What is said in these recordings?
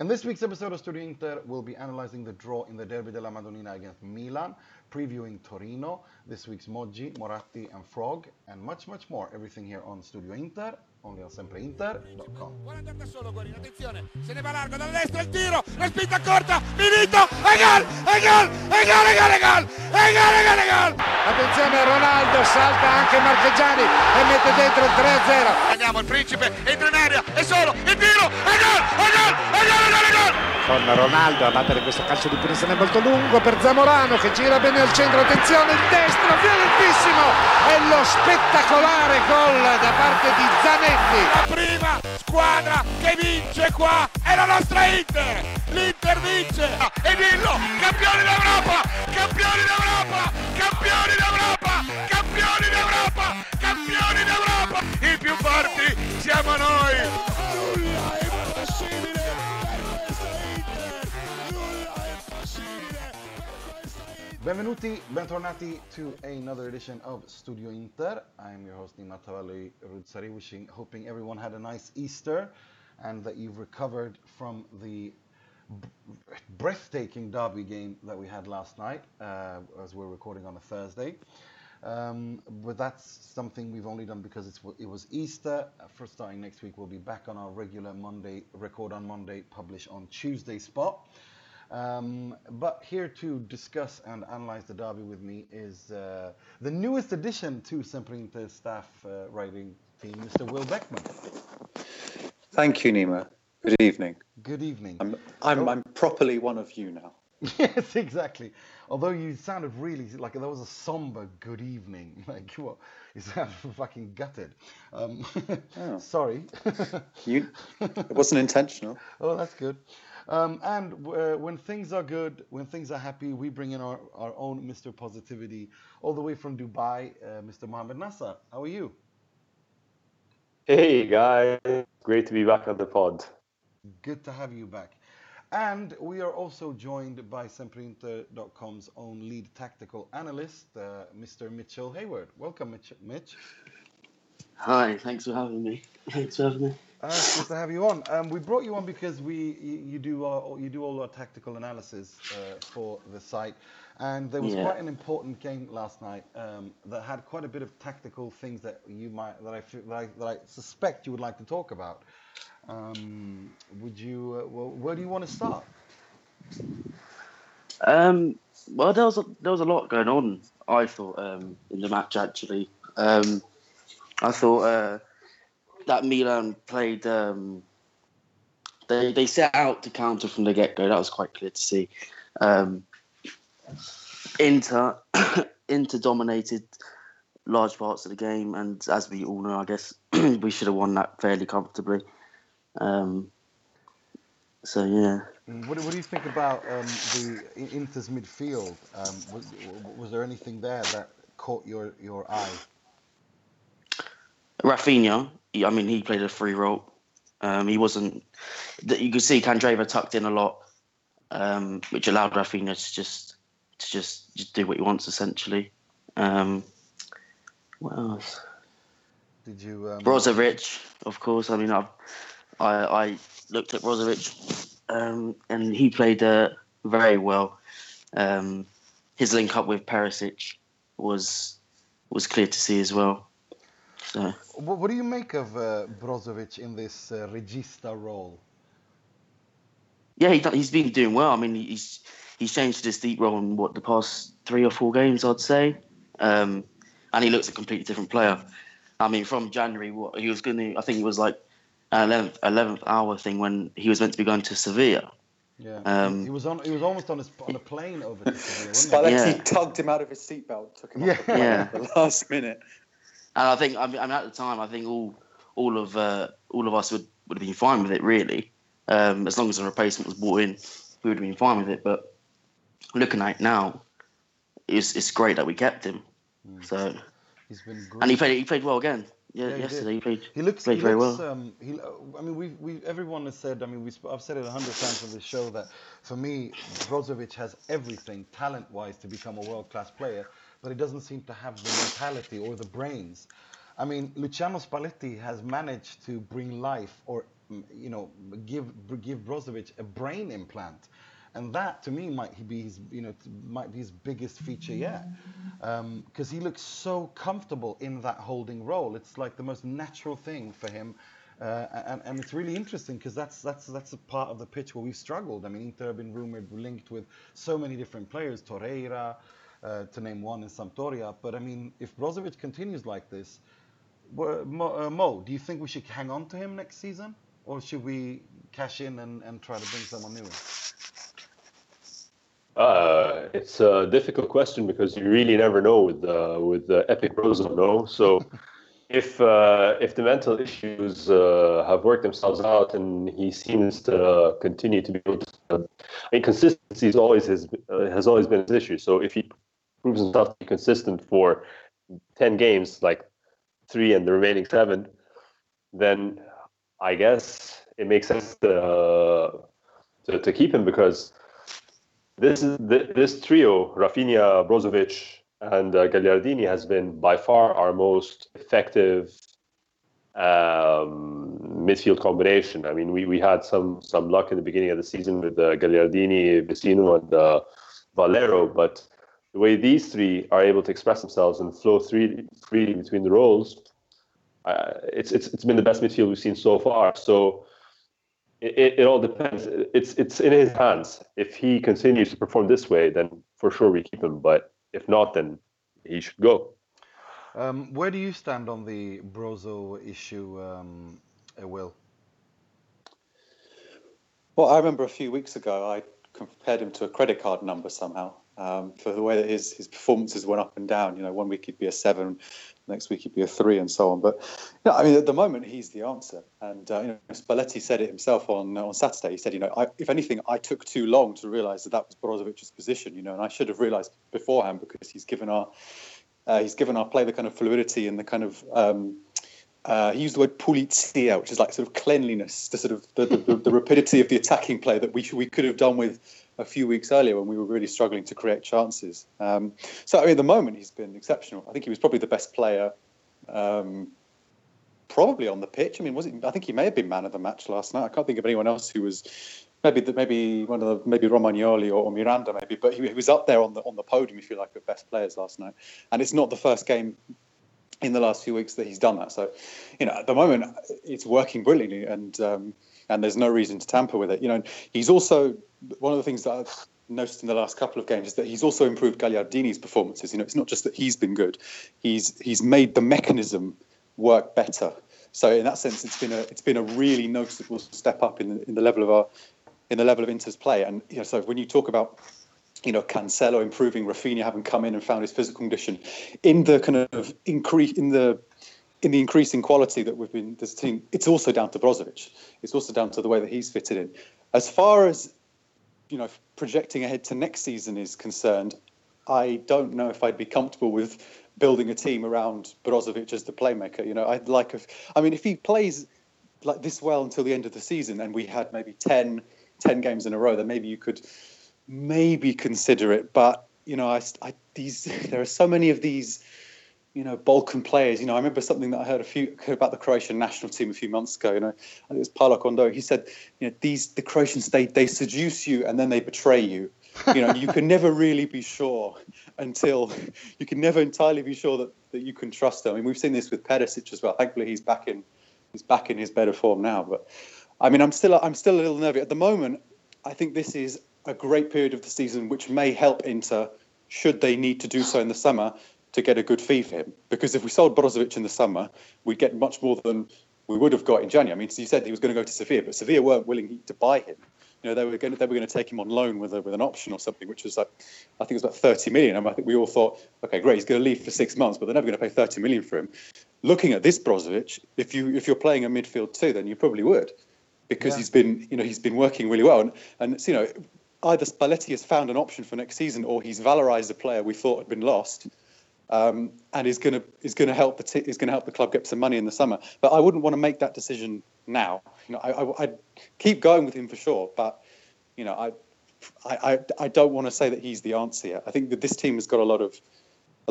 In this week's episode of Studio Inter, we'll be analysing the draw in the Derby della Madonnina against Milan, previewing Torino, this week's Moggi, Moratti and Frog, and much, much more. Everything here on Studio Inter, only on sempreinter.com. Vuole andare da solo Guarini, attenzione, se ne va largo dalla destra, il tiro, la spinta corta, finito, e gol, e gol, e gol, e gol, e gol, e gol, e gol, e gol. Attenzione, Ronaldo salta anche Marchegiani e mette dentro il 3-0. Andiamo, il principe entra in area, è solo, il tiro, e gol, e gol, e gol. Con Ronaldo a battere questo calcio di punizione molto lungo per Zamorano che gira bene al centro, attenzione, il destro, violentissimo, e lo spettacolare gol da parte di Zanetti. La prima squadra che vince qua è la nostra Inter, l'Inter vince, e dillo, campioni d'Europa, campioni d'Europa, campioni d'Europa, campioni d'Europa, campioni d'Europa, i più forti siamo noi. Benvenuti, bentornati to another edition of Studio Inter. I'm your host Nima Tavalloi, hoping everyone had a nice Easter and that you've recovered from the breathtaking derby game that we had last night, as we're recording on a Thursday. But that's something we've only done because it was Easter. For starting next week, we'll be back on our regular Monday, record on Monday, publish on Tuesday spot. But here to discuss and analyze the derby with me is the newest addition to Sempreinter's staff writing team, Mr. Will Beckman. Thank you, Nima. Good evening. Good evening. I'm properly one of you now. Yes, exactly. Although you sounded really like that was a somber good evening. Like, what? You sounded fucking gutted. Oh. Sorry. It wasn't intentional. Oh, that's good. And when things are good, when things are happy, we bring in our own Mr. Positivity, all the way from Dubai, Mr. Mohammed Nasser. How are you? Hey, guys. Great to be back on the pod. Good to have you back. And we are also joined by sempreinter.com's own lead tactical analyst, Mr. Mitchell Hayward. Welcome, Mitch. Hi, thanks for having me. It's good to have you on. We brought you on because you do all our tactical analysis for the site, and there was quite an important game last night that had quite a bit of tactical things that I suspect you would like to talk about. Where do you want to start? Well, there was a lot going on, I thought, in the match actually. I thought that Milan played. They set out to counter from the get go. That was quite clear to see. Inter dominated large parts of the game, and as we all know, I guess we should have won that fairly comfortably. What do you think about the Inter's midfield? Was there anything there that caught your eye? Rafinha, he played a free role. He wasn't. You could see Candreva tucked in a lot, which allowed Rafinha to just do what he wants essentially. What else? Did you Brozovic, of course. I looked at Brozovic, and he played very well. His link up with Perisic was clear to see as well. So. What do you make of Brozovic in this regista role? Yeah, he's been doing well. He's changed his deep role in the past 3 or 4 games, I'd say, and he looks a completely different player. From January, he was going to. I think it was like an 11th hour thing when he was meant to be going to Sevilla. Yeah, he was almost on a plane over to Sevilla. Spalletti tugged him out of his seatbelt, took him off the plane at the last minute. And I think, at the time, I think all of us would have been fine with it, really. As long as a replacement was brought in, we would have been fine with it. But looking at it now, it's great that we kept him. Mm. So he's been great. And he played well again. Yeah, yesterday he played very well. Everyone has said. I've said it 100 times on this show that for me, Brozovic has everything talent-wise to become a world-class player. But he doesn't seem to have the mentality or the brains. Luciano Spalletti has managed to bring life or you know, give Brozovic a brain implant. And that, to me, might be his, you know, might be his biggest feature yet, because he looks so comfortable in that holding role. It's like the most natural thing for him, and it's really interesting because that's a part of the pitch where we've struggled. I mean, Inter have been rumored, linked with so many different players, Torreira, to name one, in Sampdoria. But I mean, if Brozovic continues like this, Mo, do you think we should hang on to him next season, or should we cash in and try to bring someone new in? It's a difficult question because you really never know with Epic Brozo, no? So if the mental issues have worked themselves out and he seems to continue to be able to... I mean, consistency is always has always been his issue. So if he proves himself to be consistent for 10 games, like 3 and the remaining 7, then I guess it makes sense to keep him, because... This trio, Rafinha, Brozovic, and Gagliardini, has been by far our most effective midfield combination. I mean, we had some luck in the beginning of the season with Gagliardini, Vecino, and Valero, but the way these three are able to express themselves and flow freely between the roles, it's been the best midfield we've seen so far. So. It all depends. It's in his hands. If he continues to perform this way, then for sure we keep him. But if not, then he should go. Where do you stand on the Brozo issue, Will? Well, I remember a few weeks ago I compared him to a credit card number somehow, for the way that his performances went up and down. You know, one week he'd be a 7, next week he'd be a 3, and so on. But no, I mean, at the moment he's the answer. And you know, Spalletti said it himself on Saturday. He said, you know, if anything, I took too long to realise that was Brozovic's position. You know, and I should have realised beforehand, because he's given our play the kind of fluidity and the kind of he used the word pulizia, which is like sort of cleanliness, the sort of the rapidity of the attacking play that we could have done with a few weeks earlier when we were really struggling to create chances. So I mean, at the moment he's been exceptional. I think he was probably the best player, probably on the pitch. I mean, I think he may have been man of the match last night. I can't think of anyone else who was. Maybe Romagnoli or Miranda, maybe, but he was up there on the podium, if you like, of best players last night. And it's not the first game in the last few weeks that he's done that. So, you know, at the moment it's working brilliantly, and there's no reason to tamper with it. You know, he's also. One of the things that I've noticed in the last couple of games is that he's also improved Gagliardini's performances. You know, it's not just that he's been good; he's made the mechanism work better. So in that sense, it's been a really noticeable step up in the level of Inter's play. And you know, so when you talk about, you know, Cancelo improving, Rafinha having come in and found his physical condition, in the kind of increase in the increasing quality that we've been this team, it's also down to Brozovic. It's also down to the way that he's fitted in. As far as, you know, projecting ahead to next season is concerned, I don't know if I'd be comfortable with building a team around Brozovic as the playmaker. You know, if he plays like this well until the end of the season, and we had maybe 10 games in a row, then maybe you could consider it. But you know, there are so many of these, you know, Balkan players. You know, I remember something that I heard about the Croatian national team a few months ago. You know, I think it was Paolo Condò. He said, you know, the Croatians, they seduce you and then they betray you. You know, you can never really be sure that you can trust them. I mean, we've seen this with Perisic as well. Thankfully, he's back in his better form now. But I mean, I'm still a little nervy at the moment. I think this is a great period of the season, which may help Inter should they need to do so in the summer, to get a good fee for him. Because if we sold Brozovic in the summer, we'd get much more than we would have got in January. I mean, so you said he was going to go to Sevilla, but Sevilla weren't willing to buy him. You know, they were going to take him on loan with an option or something, which was like, I think it was about 30 million. I mean, I think we all thought, okay, great, he's going to leave for 6 months, but they're never going to pay 30 million for him. Looking at this Brozovic, if you're playing a midfield two, then you probably would, because he's been working really well, and you know, either Spalletti has found an option for next season, or he's valorized a player we thought had been lost. And is going to help the club get some money in the summer. But I wouldn't want to make that decision now. You know, I'd keep going with him for sure. But you know, I don't want to say that he's the answer yet. I think that this team has got a lot of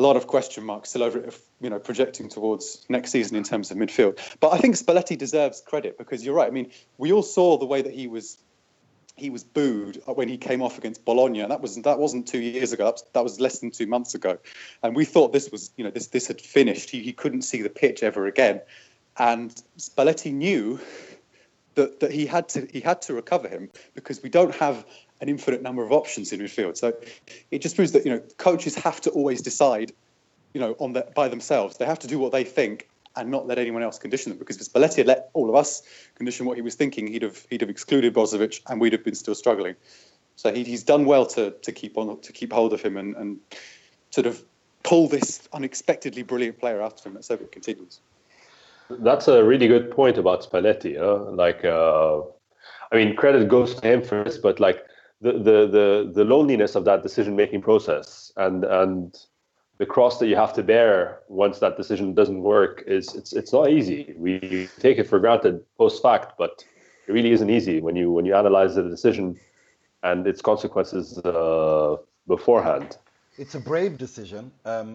a lot of question marks still over it, projecting towards next season in terms of midfield. But I think Spalletti deserves credit because you're right. I mean, we all saw the way that he was booed when he came off against Bologna. That wasn't 2 years ago. That was less than 2 months ago. And we thought this was, this had finished. He couldn't see the pitch ever again. And Spalletti knew that he had to recover him because we don't have an infinite number of options in midfield. So it just proves that, coaches have to always decide, by themselves. They have to do what they think and not let anyone else condition them, because if Spalletti had let all of us condition what he was thinking, he'd have excluded Brozovic and we'd have been still struggling. So he's done well to keep hold of him and sort of pull this unexpectedly brilliant player after him. Let's hope it continues. That's a really good point about Spalletti. Credit goes to him first, but the loneliness of that decision-making process and the cross that you have to bear once that decision doesn't work it's not easy. We take it for granted post fact, but it really isn't easy when you analyze the decision and its consequences beforehand. It's a brave decision.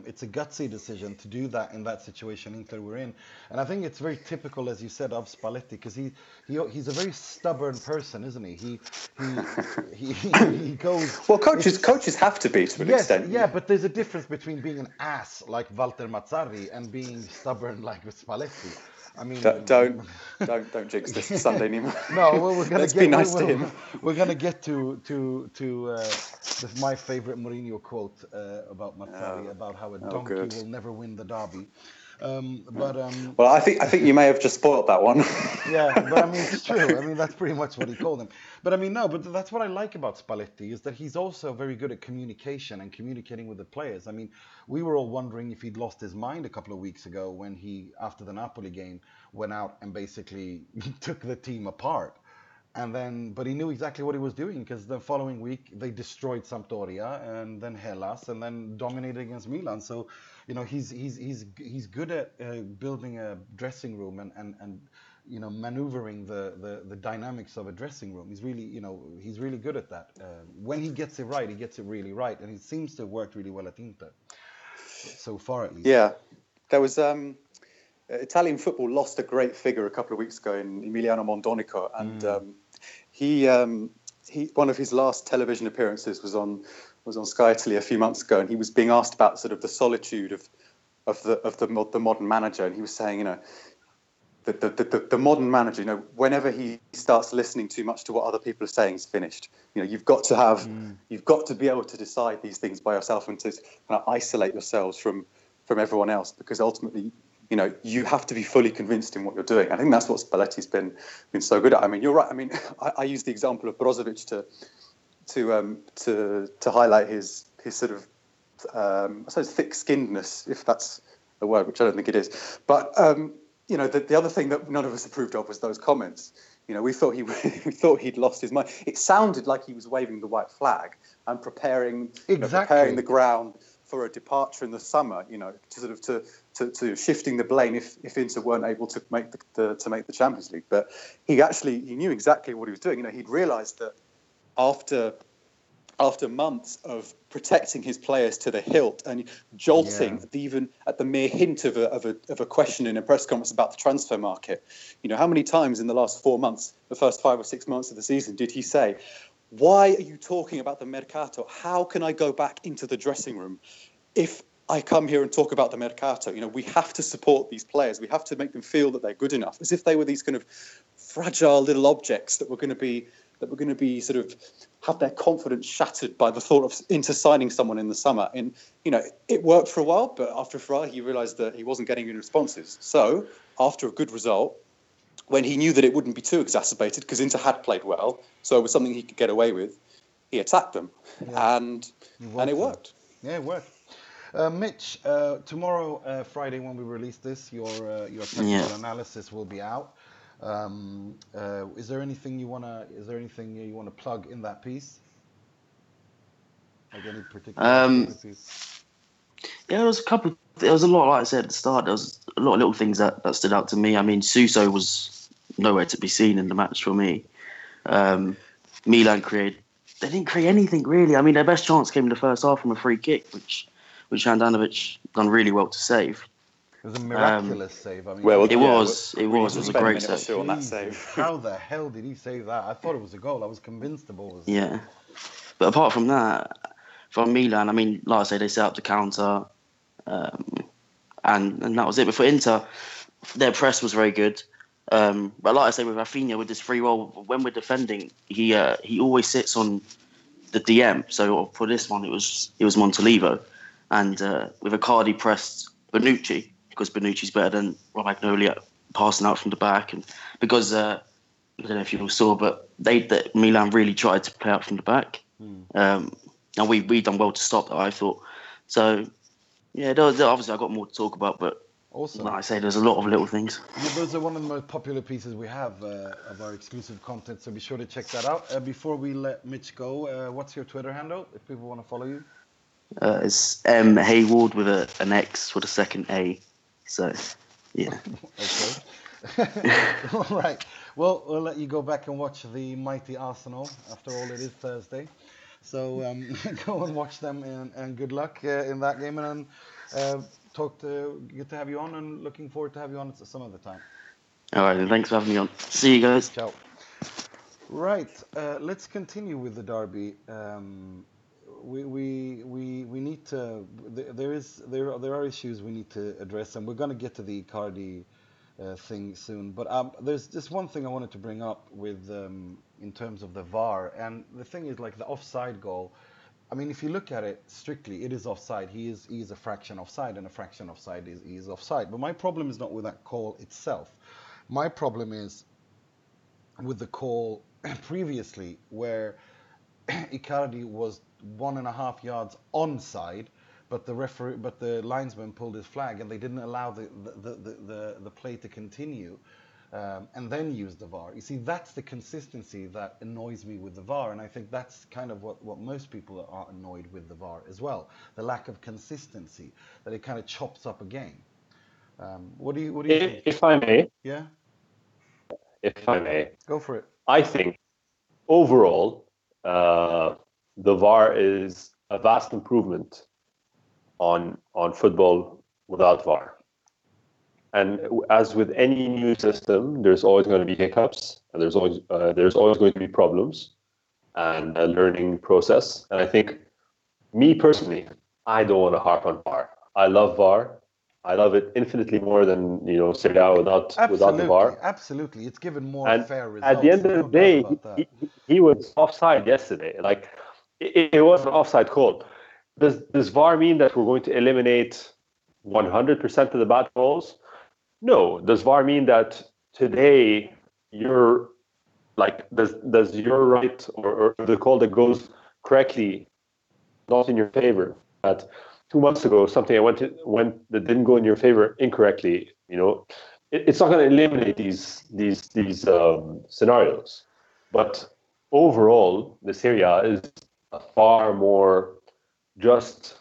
It's a gutsy decision to do that in that situation Inter we're in. And I think it's very typical, as you said, of Spalletti, because he's a very stubborn person, isn't he? He goes... Well, coaches have to be, to an extent. Yeah, but there's a difference between being an ass like Walter Mazzari and being stubborn like Spalletti. I mean, don't jinx this Sunday anymore. No, well, we're going to be nice to him. We're going to get to my favorite Mourinho quote about Mazzari, about how a donkey will never win the derby. But I think you may have just spoiled that one. Yeah, but I mean, it's true. I mean, that's pretty much what he called him. But I mean, no, but that's what I like about Spalletti, is that he's also very good at communication and communicating with the players. I mean, we were all wondering if he'd lost his mind a couple of weeks ago when he, after the Napoli game, went out and basically took the team apart. But he knew exactly what he was doing, because the following week they destroyed Sampdoria and then Hellas and then dominated against Milan. So, he's good at building a dressing room and maneuvering the dynamics of a dressing room. He's really, he's really good at that. When he gets it right, he gets it really right, and it seems to have worked really well at Inter so far, at least. Yeah, there was. Italian football lost a great figure a couple of weeks ago in Emiliano Mondonico, and he one of his last television appearances was on Sky Italy a few months ago, and he was being asked about sort of the solitude of the modern manager, and he was saying, the modern manager, whenever he starts listening too much to what other people are saying, is finished. You've got to be able to decide these things by yourself and to kind of isolate yourselves from everyone else, because ultimately, you have to be fully convinced in what you're doing. I think that's what Spalletti's been so good at. I mean, you're right. I mean, I use the example of Brozovic to highlight his sort of I suppose thick-skinnedness, if that's a word, which I don't think it is. But the other thing that none of us approved of was those comments. We thought he'd lost his mind. It sounded like he was waving the white flag and preparing the ground for a departure in the summer, to shifting the blame if Inter weren't able to make the Champions League. But he knew exactly what he was doing. He'd realised that after months of protecting his players to the hilt and jolting even at the mere hint of a question in a press conference about the transfer market, how many times in the last 4 months, the first 5 or 6 months of the season, did he say, "Why are you talking about the mercato? How can I go back into the dressing room if I come here and talk about the mercato?" We have to support these players. We have to make them feel that they're good enough, as if they were these kind of fragile little objects that were going to be sort of have their confidence shattered by the thought of Inter signing someone in the summer. And it worked for a while, but after a while he realised that he wasn't getting any responses. So after a good result, when he knew that it wouldn't be too exacerbated, because Inter had played well, so it was something he could get away with, he attacked them, and it worked. Yeah, it worked. Mitch, tomorrow, Friday, when we release this, your technical analysis will be out. Is there anything you want to plug in that piece? Like any particular piece? Yeah, there was a lot, like I said at the start, there was a lot of little things that stood out to me. I mean, Suso was nowhere to be seen in the match for me. Milan they didn't create anything really. I mean, their best chance came in the first half from a free kick, which which Handanovic done really well to save. It was a miraculous save. I mean, it was. It was a great save. On that save. How the hell did he save that? I thought it was a goal. I was convinced the ball was. Yeah, but apart from that, from Milan, I mean, like I say, they set up the counter, and that was it. But for Inter, their press was very good. But like I say, with Rafinha, with this free roll, when we're defending, he always sits on the DM. So for this one, it was Montalivo, and with Icardi pressed Bonucci. Because Bonucci's better than Romagnoli at passing out from the back, and because I don't know if you all saw, but Milan really tried to play out from the back, and we done well to stop that, I thought. So yeah, there, obviously I got more to talk about, but also, like I say, there's a lot of little things. Yeah, those are one of the most popular pieces we have of our exclusive content, so be sure to check that out. Before we let Mitch go, what's your Twitter handle if people want to follow you? It's M Hayward with an X with a second A. So, yeah. Okay. All right. Well, we'll let you go back and watch the mighty Arsenal. After all, it is Thursday. So go and watch them, and good luck in that game. And good to have you on, and looking forward to have you on at some other time. All right. And thanks for having me on. See you guys. Ciao. Right. Let's continue with the derby. We need to. There are issues we need to address, and we're going to get to the Icardi thing soon. But there's just one thing I wanted to bring up with in terms of the VAR, and the thing is, like, the offside goal. I mean, if you look at it strictly, it is offside. He is a fraction offside, and a fraction offside is offside. But my problem is not with that call itself. My problem is with the call previously, where Icardi was 1.5 yards onside, but the referee, the linesman pulled his flag, and they didn't allow the play to continue, and then used the VAR. You see, that's the consistency that annoys me with the VAR, and I think that's kind of what most people are annoyed with the VAR as well. The lack of consistency, that it kind of chops up a game. What do you think? If I may, yeah. If I may, go for it. I think overall, the VAR is a vast improvement on football without VAR. And as with any new system, there's always going to be hiccups, and there's always going to be problems and a learning process. And I think, me personally, I don't want to harp on VAR. I love VAR. I love it infinitely more than, Serie A without the VAR. Absolutely, it's given more fair results. At the end of the day, he was offside yesterday. Like, it was an offside call. Does VAR mean that we're going to eliminate 100% of the bad calls? No. Does VAR mean that today you're like, does your right or the call that goes correctly not in your favor? That 2 months ago, something that didn't go in your favor incorrectly. It's not going to eliminate these scenarios. But overall, the Serie A is a far more just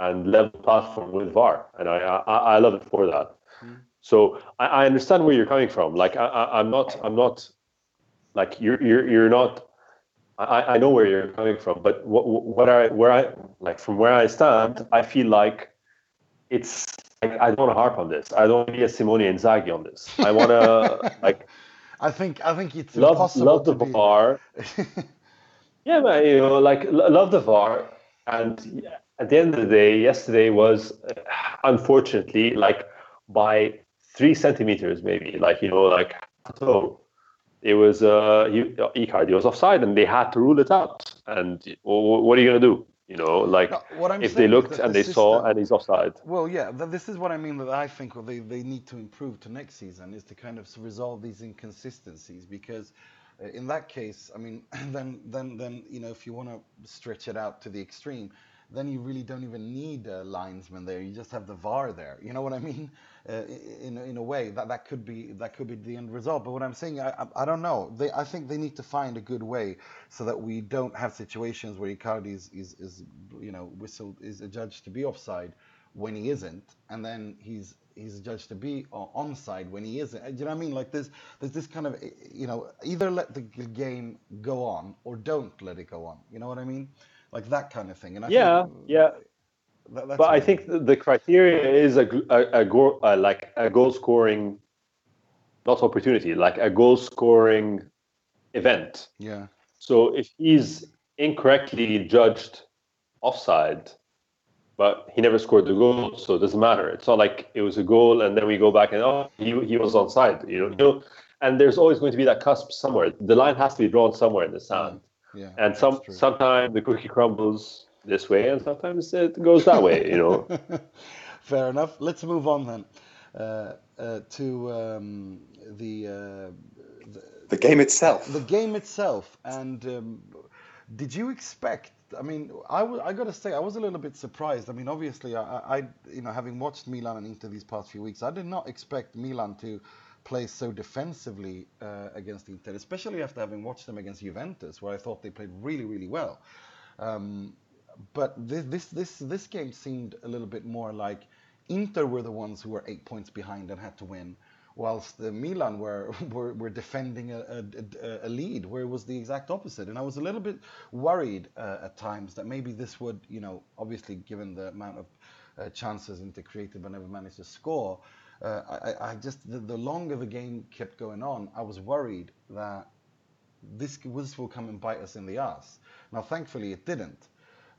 and level platform with VAR, and I love it for that. Mm. So I understand where you're coming from. Like, I'm not like you're not. I know where you're coming from, but from where I stand, I feel like it's. Like, I don't want to harp on this. I don't want to be a Simone Inzaghi on this. I want to like. I think it's impossible. Love the VAR. Yeah, man. Love the VAR. And at the end of the day, yesterday was unfortunately by 3 centimeters, maybe. So. It was Icardi was offside, and they had to rule it out. And what are you going to do? If they looked and they saw and he's offside. Well, yeah, this is what I mean. That I think they need to improve to next season is to kind of resolve these inconsistencies, because in that case, I mean, then if you want to stretch it out to the extreme, then you really don't even need a linesman there. You just have the VAR there. You know what I mean? In a way, that could be the end result. But what I'm saying, I don't know. I think they need to find a good way so that we don't have situations where Icardi is adjudged to be offside when he isn't, and then he's judged to be onside when he isn't. Do you know what I mean? Like, there's this kind of, either let the game go on or don't let it go on. You know what I mean? Like that kind of thing. And I think, But I think the criteria is a goal scoring, not opportunity, like a goal scoring event. Yeah. So if he's incorrectly judged offside, but he never scored the goal, so it doesn't matter. It's not like it was a goal and then we go back and he was onside, you know. And there's always going to be that cusp somewhere. The line has to be drawn somewhere in the sand. Yeah, and sometimes the cookie crumbles this way, and sometimes it goes that way, you know. Fair enough. Let's move on then to the game itself. The game itself. And did you expect? I mean, I got to say, I was a little bit surprised. I mean, obviously, I you know, having watched Milan and Inter these past few weeks, I did not expect Milan to play so defensively against Inter, especially after having watched them against Juventus, where I thought they played really, really well. But this game seemed a little bit more like Inter were the ones who were 8 points behind and had to win, whilst the Milan were defending a lead, where it was the exact opposite. And I was a little bit worried at times that maybe this would, you know, obviously given the amount of chances Inter created but never managed to score, I just the longer the game kept going on, I was worried that this will come and bite us in the ass. Now, thankfully, it didn't.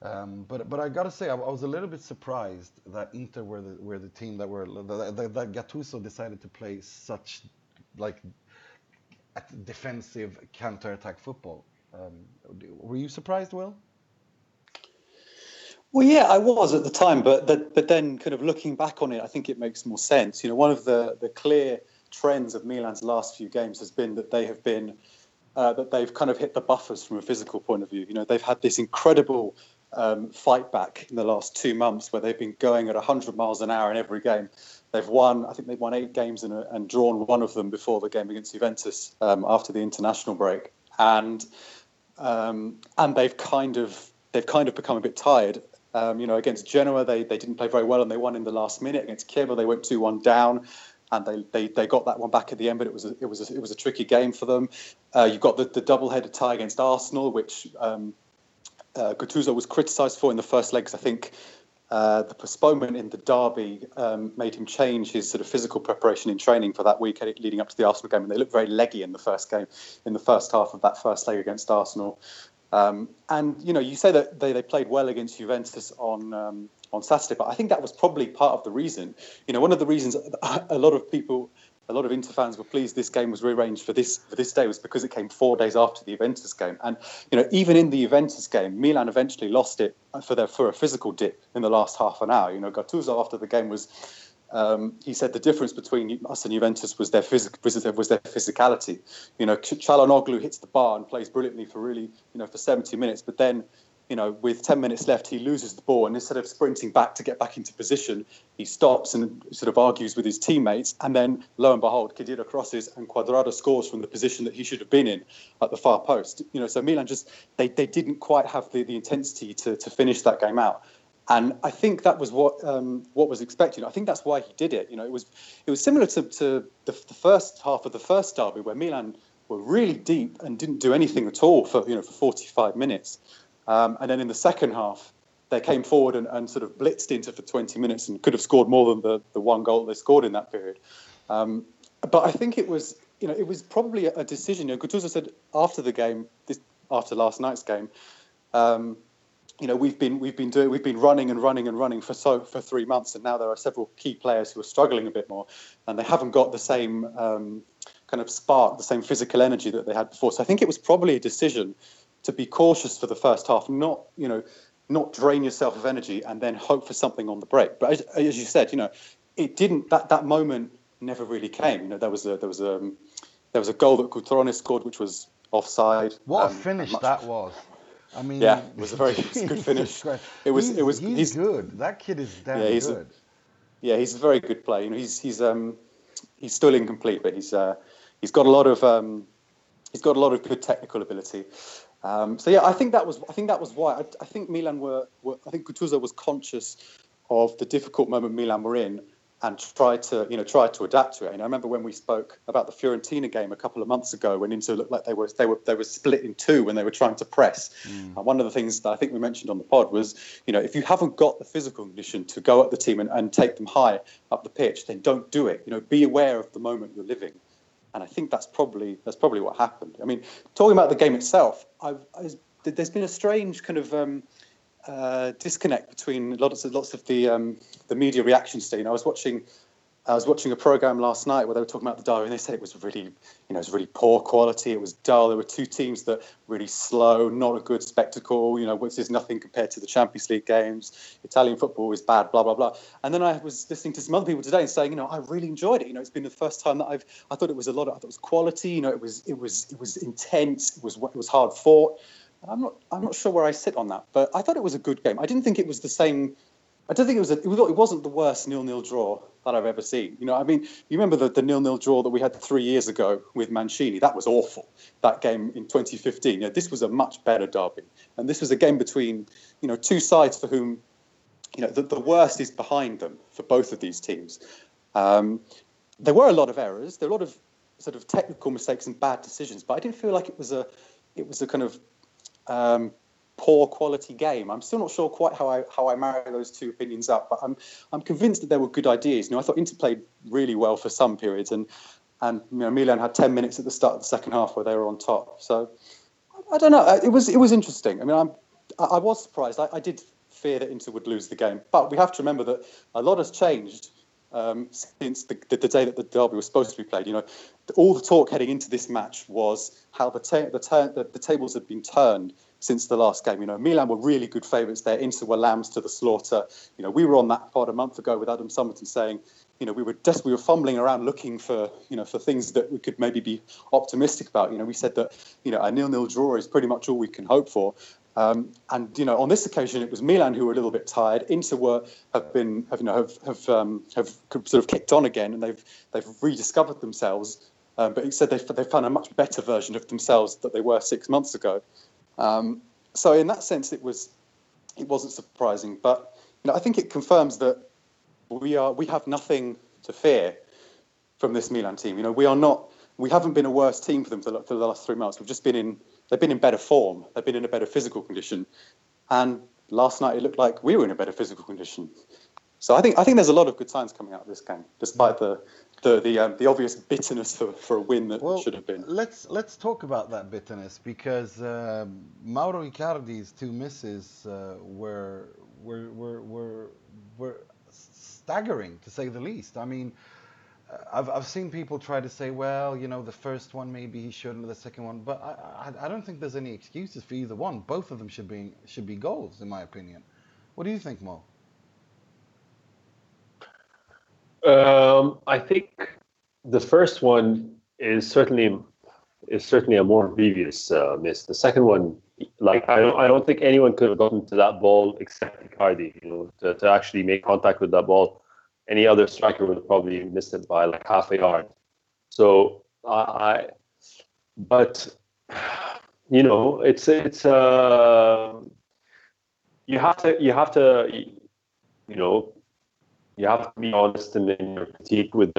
But I gotta say, I was a little bit surprised that Inter were the team that Gattuso decided to play such like defensive counter-attack football. Were you surprised, Will? Well, yeah, I was at the time, but then kind of looking back on it, I think it makes more sense. You know, one of the clear trends of Milan's last few games has been that they have been that they've kind of hit the buffers from a physical point of view. You know, they've had this incredible fight back in the last 2 months where they've been going at 100 miles an hour in every game. They've won, I think they've won 8 games and drawn one of them before the game against Juventus after the international break, and they've kind of become a bit tired. You know, against Genoa, they didn't play very well and they won in the last minute. Against Kiev, they went 2-1 down, and they got that one back at the end. But it was a tricky game for them. You've got the double-header tie against Arsenal, which Gattuso was criticised for in the first legs. I think the postponement in the derby made him change his sort of physical preparation in training for that week leading up to the Arsenal game, and they looked very leggy in the first game, in the first half of that first leg against Arsenal. And, you know, you say that they played well against Juventus on Saturday, but I think that was probably part of the reason. You know, one of the reasons a lot of Inter fans were pleased this game was rearranged for this day was because it came 4 days after the Juventus game. And, you know, even in the Juventus game, Milan eventually lost it for a physical dip in the last half an hour. You know, Gattuso after the game was, he said the difference between us and Juventus was their physicality. You know, Çalhanoğlu hits the bar and plays brilliantly for 70 minutes. But then, you know, with 10 minutes left, he loses the ball. And instead of sprinting back to get back into position, he stops and sort of argues with his teammates. And then, lo and behold, Khedira crosses and Cuadrado scores from the position that he should have been in at the far post. You know, so Milan just, they didn't quite have the intensity to finish that game out. And I think that was what was expected. I think that's why he did it. You know, it was similar to the first half of the first derby where Milan were really deep and didn't do anything at all for 45 minutes. And then in the second half, they came forward and sort of blitzed Inter for 20 minutes and could have scored more than the one goal they scored in that period. But I think it was probably a decision. You know, Gattuso said after the game, after last night's game. You know, we've been running for 3 months, and now there are several key players who are struggling a bit more, and they haven't got the same kind of spark, the same physical energy that they had before. So I think it was probably a decision to be cautious for the first half, not drain yourself of energy, and then hope for something on the break. But as you said, you know, it didn't. That moment never really came. You know, there was a goal that Cutrone scored, which was offside. What a finish that was! I mean, yeah, it was a very good finish. He's good. That kid is damn good. He's a very good player. You know, he's still incomplete, but he's got a lot of good technical ability. So yeah, I think that was why I think Milan were I think Gattuso was conscious of the difficult moment Milan were in, and try to adapt to it. And I remember when we spoke about the Fiorentina game a couple of months ago, when Inter looked like they were split in two when they were trying to press. Mm. And one of the things that I think we mentioned on the pod was, if you haven't got the physical condition to go at the team and take them high up the pitch, then don't do it. Be aware of the moment you're living. And I think that's probably what happened. I mean, talking about the game itself, there's been a strange kind of disconnect between lots of the media reaction scene. I was watching a program last night where they were talking about the derby, and they said it was really, it was really poor quality. It was dull. There were two teams that really slow, not a good spectacle. Which is nothing compared to the Champions League games. Italian football is bad. Blah blah blah. And then I was listening to some other people today and saying, I really enjoyed it. It's been the first time that I thought it was a lot. I thought it was quality. It was intense. It was hard fought. I'm not sure where I sit on that, but I thought it was a good game. I didn't think it was the same. I don't think it wasn't the worst 0-0 draw that I've ever seen. You remember the 0-0 draw that we had 3 years ago with Mancini? That was awful. That game in 2015. This was a much better derby, and this was a game between two sides for whom the worst is behind them for both of these teams. There were a lot of errors. There were a lot of sort of technical mistakes and bad decisions, but I didn't feel like it was a kind of poor quality game. I'm still not sure quite how I marry those two opinions up, but I'm convinced that there were good ideas. I thought Inter played really well for some periods, and Milan had 10 minutes at the start of the second half where they were on top. So I don't know. It was interesting. I was surprised. I did fear that Inter would lose the game, but we have to remember that a lot has changed since the day that the derby was supposed to be played. All the talk heading into this match was how the tables had been turned since the last game. Milan were really good favourites there. Inter were lambs to the slaughter. We were on that pod a month ago with Adam Summerton saying, we were fumbling around looking for things that we could maybe be optimistic about. We said that a 0-0 draw is pretty much all we can hope for. On this occasion, it was Milan who were a little bit tired. Inter have sort of kicked on again, and they've rediscovered themselves. But he said they found a much better version of themselves that they were 6 months ago. So in that sense, it wasn't surprising. But I think it confirms that we have nothing to fear from this Milan team. We haven't been a worse team for them for the last 3 months. We've just been in. They've been in better form. They've been in a better physical condition, and last night it looked like we were in a better physical condition. So I think there's a lot of good signs coming out of this game, despite the obvious bitterness for a win that should have been. Let's talk about that bitterness, because Mauro Icardi's two misses were staggering, to say the least. I've seen people try to say, the first one maybe he shouldn't, the second one, but I don't think there's any excuses for either one. Both of them should be goals, in my opinion. What do you think, Mo? I think the first one is certainly a more grievous miss. The second one, I don't think anyone could have gotten to that ball except Icardi, to actually make contact with that ball. Any other striker would have probably missed it by half a yard. So you have to be honest in your critique with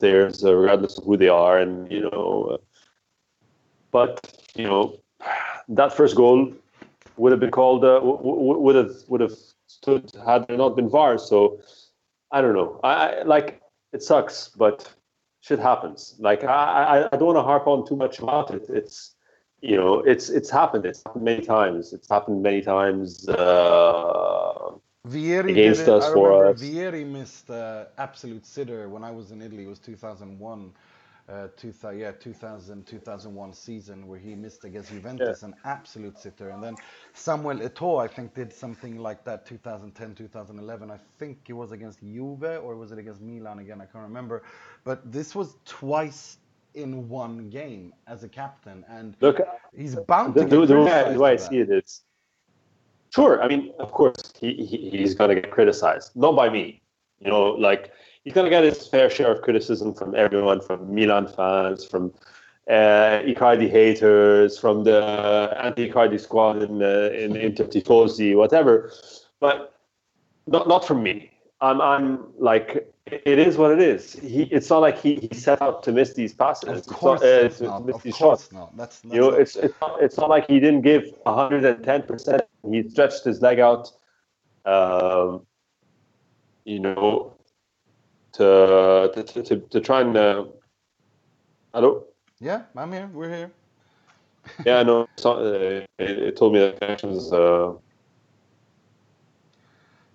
theirs, regardless of who they are, but that first goal would have been called, would have stood had there not been VAR. So. I don't know. It sucks, but shit happens. I don't want to harp on too much about it. It's happened. It's happened many times. Vieri against us, for us. Vieri missed absolute sitter when I was in Italy. It was 2001, 2001 season, where he missed against Juventus, an absolute sitter. And then Samuel Eto'o, I think, did something like that 2010, 2011. I think it was against Juve, or was it against Milan again? I can't remember. But this was twice in one game as a captain, and look, he's bound to get criticized. The way I see it is, sure, of course, he's going to get criticized. Not by me, he's going to get his fair share of criticism from everyone, from Milan fans, from Icardi haters, from the anti-Icardi squad in Inter Tifosi, whatever. But not from me. I'm like, it is what it is. It's not like he set out to miss these passes. Of course not. That's not. You know, it's not like he didn't give 110%. He stretched his leg out, to try and. Hello. Yeah, I'm here. We're here. Yeah, I know. It told me that connections.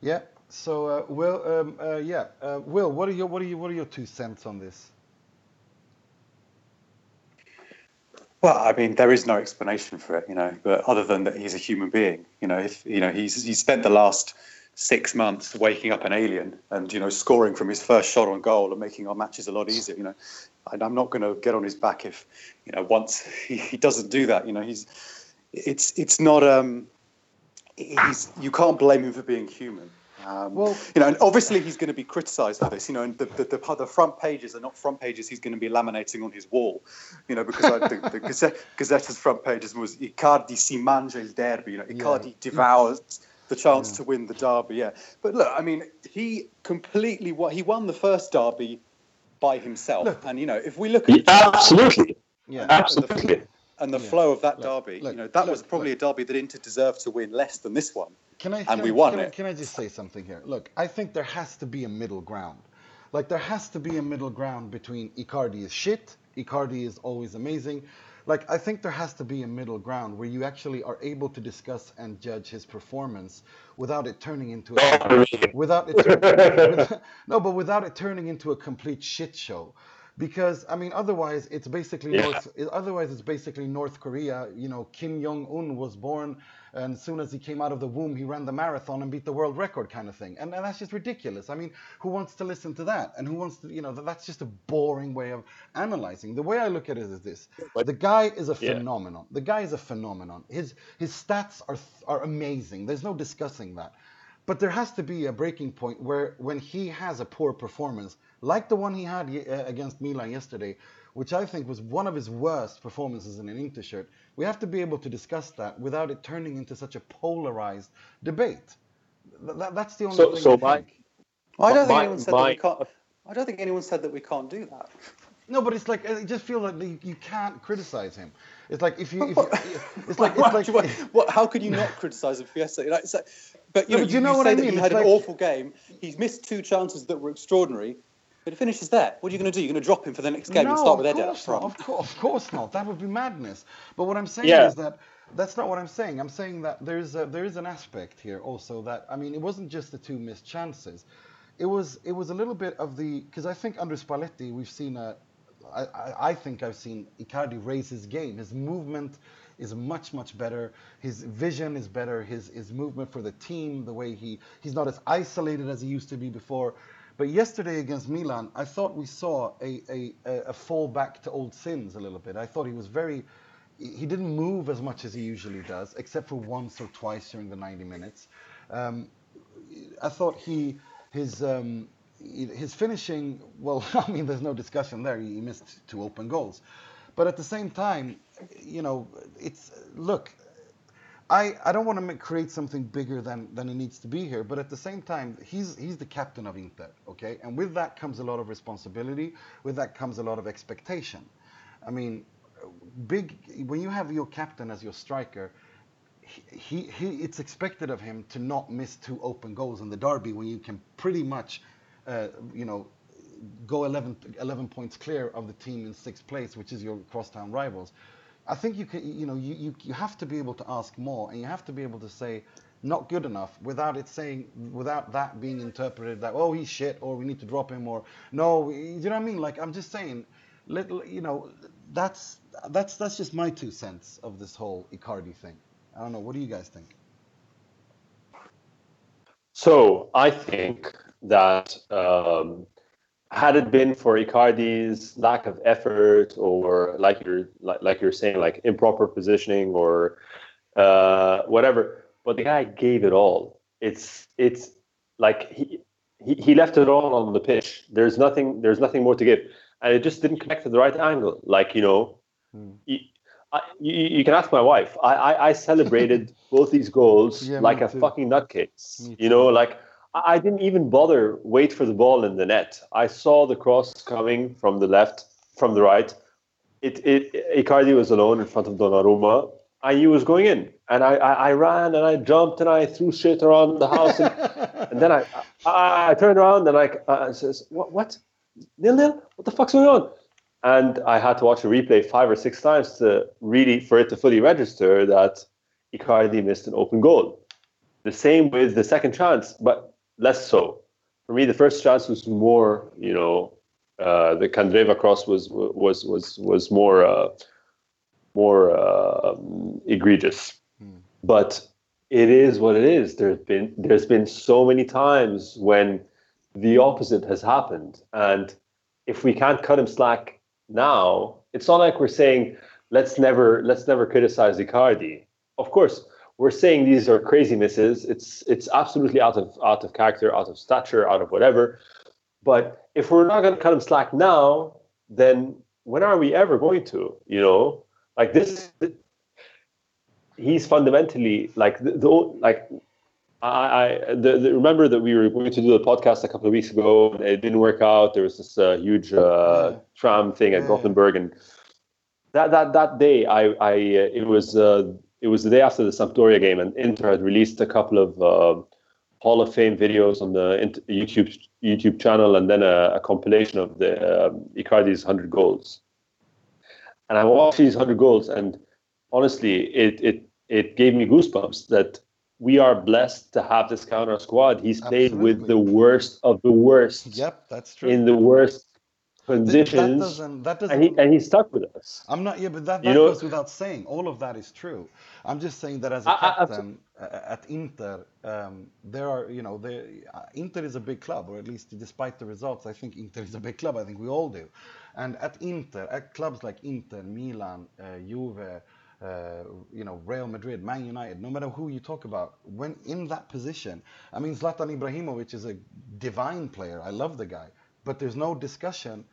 Yeah. So, Will, what are your 2 cents on this? Well, I mean, there is no explanation for it, but other than that he's a human being, he spent the last 6 months waking up an alien and, scoring from his first shot on goal and making our matches a lot easier, and I'm not going to get on his back if, once he doesn't do that, you can't blame him for being human. And obviously he's going to be criticised for this. And the front pages are not front pages he's going to be laminating on his wall, because the Gazzetta front pages was Icardi si mangia il derby. Icardi devours the chance to win the derby. Yeah, but look, I mean, he completely he won the first derby by himself. Look, and if we look at absolutely. And the flow of that derby, was probably a derby that Inter deserved to win less than this one. Can I just say something here? Look, I think there has to be a middle ground. Like, there has to be a middle ground between Icardi is shit, Icardi is always amazing. Like, I think there has to be a middle ground where you actually are able to discuss and judge his performance without it turning into without it turning into a complete shit show. Because otherwise it's basically North Korea. Kim Jong Un was born, and as soon as he came out of the womb, he ran the marathon and beat the world record, kind of thing. And that's just ridiculous. Who wants to listen to that? And who wants to that's just a boring way of analyzing. The way I look at it is this: the guy is a phenomenon. The guy is a phenomenon. His stats are amazing. There's no discussing that. But there has to be a breaking point where, when he has a poor performance, like the one he had against Milan yesterday, which I think was one of his worst performances in an Inter shirt, we have to be able to discuss that without it turning into such a polarized debate. That's the only thing. I don't think anyone said that we can't do that. No, but it's like, I just feel like you can't criticize him. It's like how could you not criticize him for yesterday? You had an awful game. He's missed 2 chances that were extraordinary, but it finishes there. What are you going to do? You're going to drop him for the next game and start with Eder up front? Of course not. That would be madness. But what I'm saying is that that's not what I'm saying. I'm saying that there is an aspect here also that it wasn't just the 2 missed chances. It was a little bit of the, because I think under Spalletti we've seen I've seen Icardi raise his game. His movement is much, much better. His vision is better. His movement for the team, the way he's not as isolated as he used to be before. But yesterday against Milan, I thought we saw a fall back to old sins a little bit. I thought he didn't move as much as he usually does, except for once or twice during the 90 minutes. I thought his finishing, there's no discussion there. He missed 2 open goals. But at the same time, I don't want to create something bigger than it needs to be here. But at the same time, he's the captain of Inter, okay? And with that comes a lot of responsibility. With that comes a lot of expectation. When you have your captain as your striker, it's expected of him to not miss 2 open goals in the derby when you can pretty much... go 11 points clear of the team in 6th place, which is your crosstown rivals. I think you can, you have to be able to ask more, and you have to be able to say not good enough without that being interpreted that he's shit or we need to drop him or no. You know what I mean? Like, I'm just saying, that's just my 2 cents of this whole Icardi thing. I don't know. What do you guys think? So I think that had it been for Icardi's lack of effort or like you're saying, like improper positioning or whatever, but the guy gave it all. It's like he left it all on the pitch. There's nothing more to give, and it just didn't connect to the right angle. Like you can ask my wife. I celebrated both these goals like a fucking nutcase. You know, like. I didn't even bother wait for the ball in the net. I saw the cross coming from the left, from the right. Icardi was alone in front of Donnarumma. I knew it was going in. And I ran and I jumped and I threw shit around the house. And, and then I turned around and I says, what? Nil-nil? What the fuck's going on? And I had to watch a replay 5 or 6 times to really, for it to fully register that Icardi missed an open goal. The same with the second chance, but less so. For me, the first chance was more, the Candreva cross was more egregious. Mm. But it is what it is. There's been so many times when the opposite has happened, and if we can't cut him slack now, it's not like we're saying let's never criticize Icardi. Of course, we're saying these are crazy misses. It's absolutely out of character, out of stature, out of whatever. But if we're not going to cut him slack now, then when are we ever going to? Like this, he's fundamentally like the I remember that we were going to do the podcast a couple of weeks ago. And it didn't work out. There was this huge tram thing at Gothenburg, and that day, it was the day after the Sampdoria game, and Inter had released a couple of Hall of Fame videos on the YouTube channel, and then a compilation of the Icardi's 100 goals. And I watched these 100 goals, and honestly, it gave me goosebumps that we are blessed to have this guy on our squad. He's played with the worst of the worst. Yep, that's true. In the worst conditions, that doesn't, and he stuck with us. I'm not, yeah, but that goes without saying. All of that is true. I'm just saying that as a captain at Inter, there are, Inter is a big club, or at least despite the results, I think Inter is a big club. I think we all do. And at Inter, at clubs like Inter, Milan, Juve, Real Madrid, Man United, no matter who you talk about, when in that position, I mean, Zlatan Ibrahimovic is a divine player. I love the guy, but there's no discussion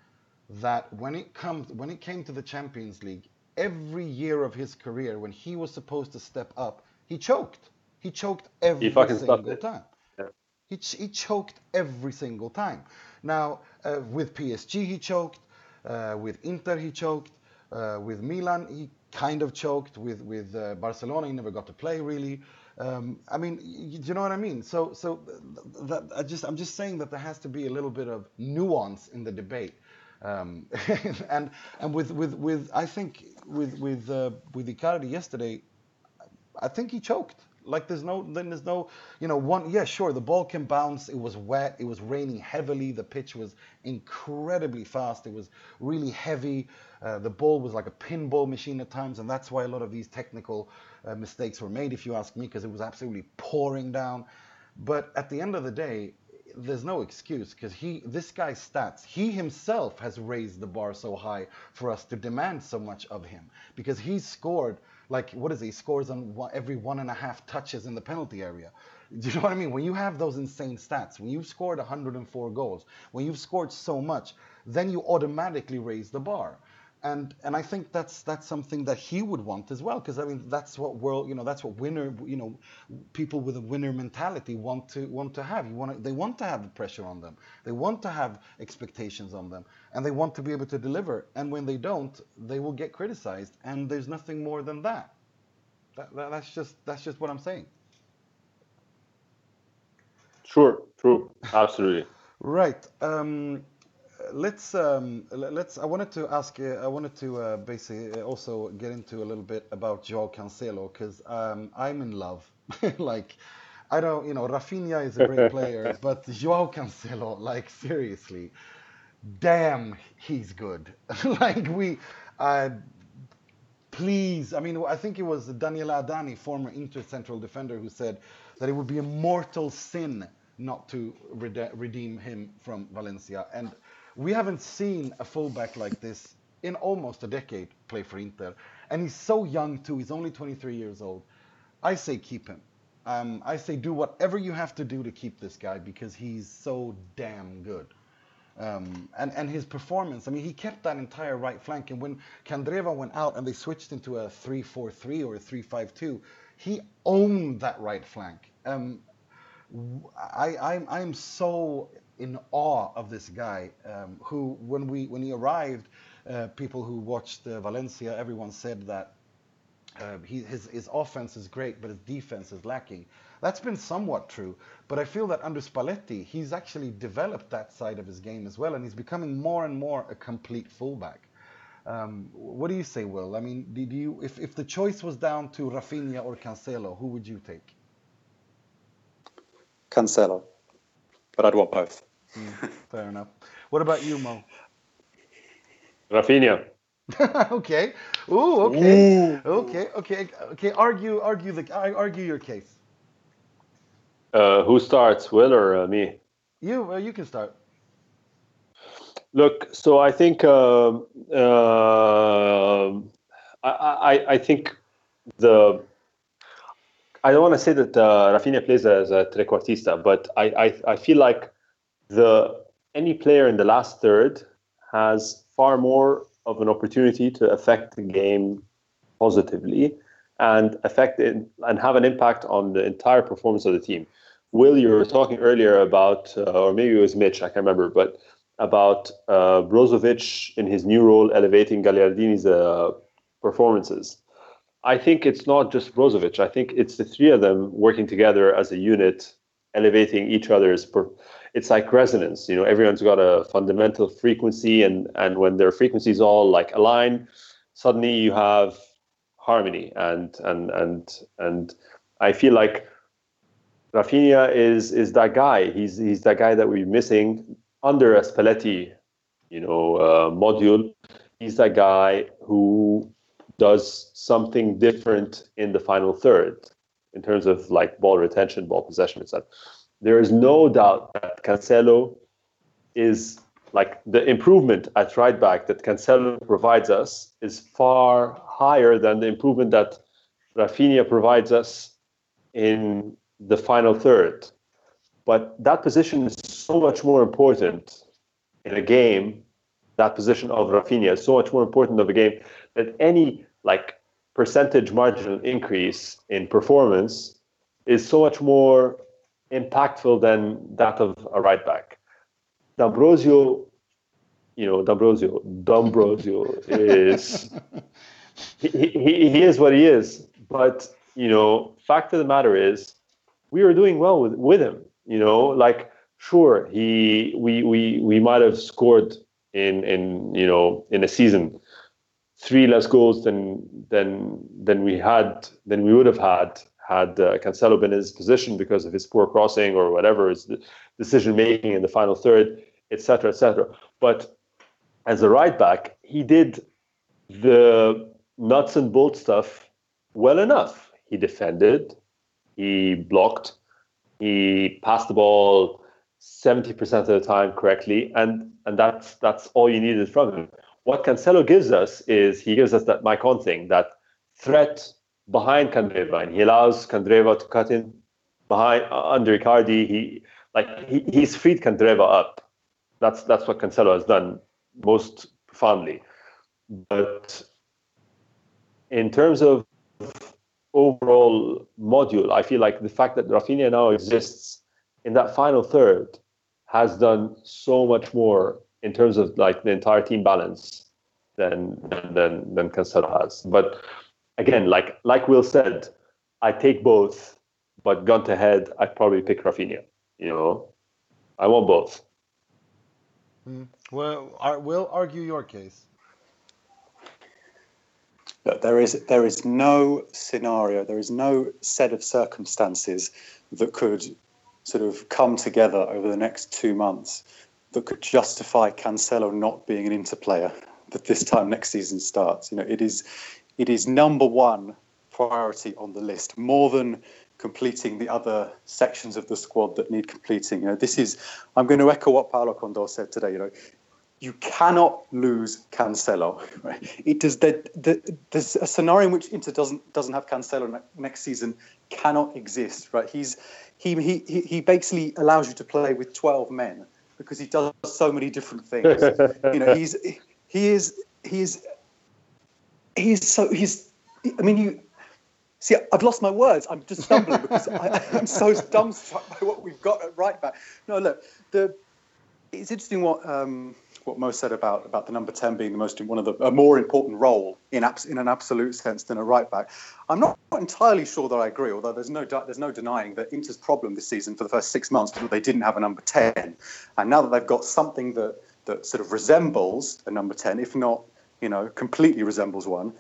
that when it came to the Champions League, every year of his career, when he was supposed to step up, he choked. He choked every single time. Yeah. He choked every single time. Now, with PSG, he choked. With Inter, he choked. With Milan, he kind of choked. With Barcelona, he never got to play, really. I mean, you know what I mean? So that I'm just saying that there has to be a little bit of nuance in the debate. And with I think with Icardi yesterday, I think he choked. Like there's no one. Yeah, sure, the ball can bounce. It was wet. It was raining heavily. The pitch was incredibly fast. It was really heavy. The ball was like a pinball machine at times, and that's why a lot of these technical mistakes were made, if you ask me, because it was absolutely pouring down. But at the end of the day, there's no excuse, because this guy's stats, he himself has raised the bar so high for us to demand so much of him, because he's scored, like, what is it? He scores on every 1.5 touches in the penalty area. Do you know what I mean? When you have those insane stats, when you've scored 104 goals, when you've scored so much, then you automatically raise the bar. And I think that's something that he would want as well, because I mean that's what people with a winner mentality want to have. They want to have the pressure on them. They want to have expectations on them, and they want to be able to deliver. And when they don't, they will get criticized. And there's nothing more than that. That's just what I'm saying. Sure, true, absolutely. Right. Let's. I wanted to basically also get into a little bit about Joao Cancelo, because I'm in love. Like, I don't. Rafinha is a great player, but Joao Cancelo, like, seriously, damn, he's good. Like please. I mean, I think it was Daniele Adani, former Inter central defender, who said that it would be a mortal sin not to redeem him from Valencia. And we haven't seen a fullback like this in almost a decade play for Inter. And he's so young, too. He's only 23 years old. I say keep him. I say do whatever you have to do to keep this guy, because he's so damn good. And his performance, I mean, he kept that entire right flank. And when Candreva went out and they switched into a 3-4-3 or a 3-5-2, he owned that right flank. I'm so in awe of this guy, who when he arrived, people who watched Valencia, everyone said that his offense is great, but his defense is lacking. That's been somewhat true, but I feel that under Spalletti, he's actually developed that side of his game as well, and he's becoming more and more a complete fullback. What do you say, Will? I mean, did you, if the choice was down to Rafinha or Cancelo, who would you take? Cancelo, but I'd want both. Fair enough. What about you, Mo? Rafinha. Okay. Ooh. Okay. Ooh. Okay. Argue your case. Who starts, Will or me? You. You can start. Look, so I think I think the. I don't want to say that Rafinha plays as a trequartista, but I feel like any player in the last third has far more of an opportunity to affect the game positively and affect it and have an impact on the entire performance of the team. Will, you were talking earlier about, or maybe it was Mitch, I can't remember, but about Brozovic in his new role elevating Gagliardini's performances. I think it's not just Brozovic. I think it's the three of them working together as a unit, elevating each other's. It's like resonance. You know, everyone's got a fundamental frequency, and when their frequencies all like align, suddenly you have harmony. And I feel like Rafinha is that guy. He's that guy that we're missing under a Spalletti, module. He's that guy who does something different in the final third in terms of like ball retention, ball possession, etc. There is no doubt that Cancelo is like the improvement at right back that Cancelo provides us is far higher than the improvement that Rafinha provides us in the final third. But that position is so much more important in a game. That position of Rafinha is so much more important of a game that any like percentage marginal increase in performance is so much more impactful than that of a right back. D'Ambrosio is he is what he is. But fact of the matter is, we were doing well with him. Sure, we might have scored in a season 3 less goals than we would have had Cancelo been in his position because of his poor crossing or whatever, his decision making in the final third, etc., etc. But as a right back, he did the nuts and bolts stuff well enough. He defended, he blocked, he passed the ball 70% of the time correctly, and that's all you needed from him. What Cancelo gives us is he gives us that Maicon thing, that threat behind Candreva, and he allows Candreva to cut in behind under Icardi. He's freed Candreva up. That's what Cancelo has done most profoundly. But in terms of overall module, I feel like the fact that Rafinha now exists in that final third has done so much more in terms of like the entire team balance than Cancelo has. But again, like Will said, I take both, but gun to head, I'd probably pick Rafinha. I want both. Well, Will, argue your case. Look, there is no scenario, there is no set of circumstances that could sort of come together over the next 2 months that could justify Cancelo not being an interplayer that this time next season starts. It is number one priority on the list, more than completing the other sections of the squad that need completing. I'm going to echo what Paolo Condò said today. You cannot lose Cancelo. Right? There's a scenario in which Inter doesn't have Cancelo next season cannot exist. Right? He basically allows you to play with 12 men because he does so many different things. He's so he's. I mean, you See, I've lost my words. I'm just stumbling because I'm so dumbstruck by what we've got at right back. No, look, it's interesting what Mo said about the number 10 being the most a more important role in an absolute sense than a right back. I'm not entirely sure that I agree, although there's no denying that Inter's problem this season for the first 6 months was that they didn't have a number 10, and now that they've got something that sort of resembles a number 10, if not completely resembles one.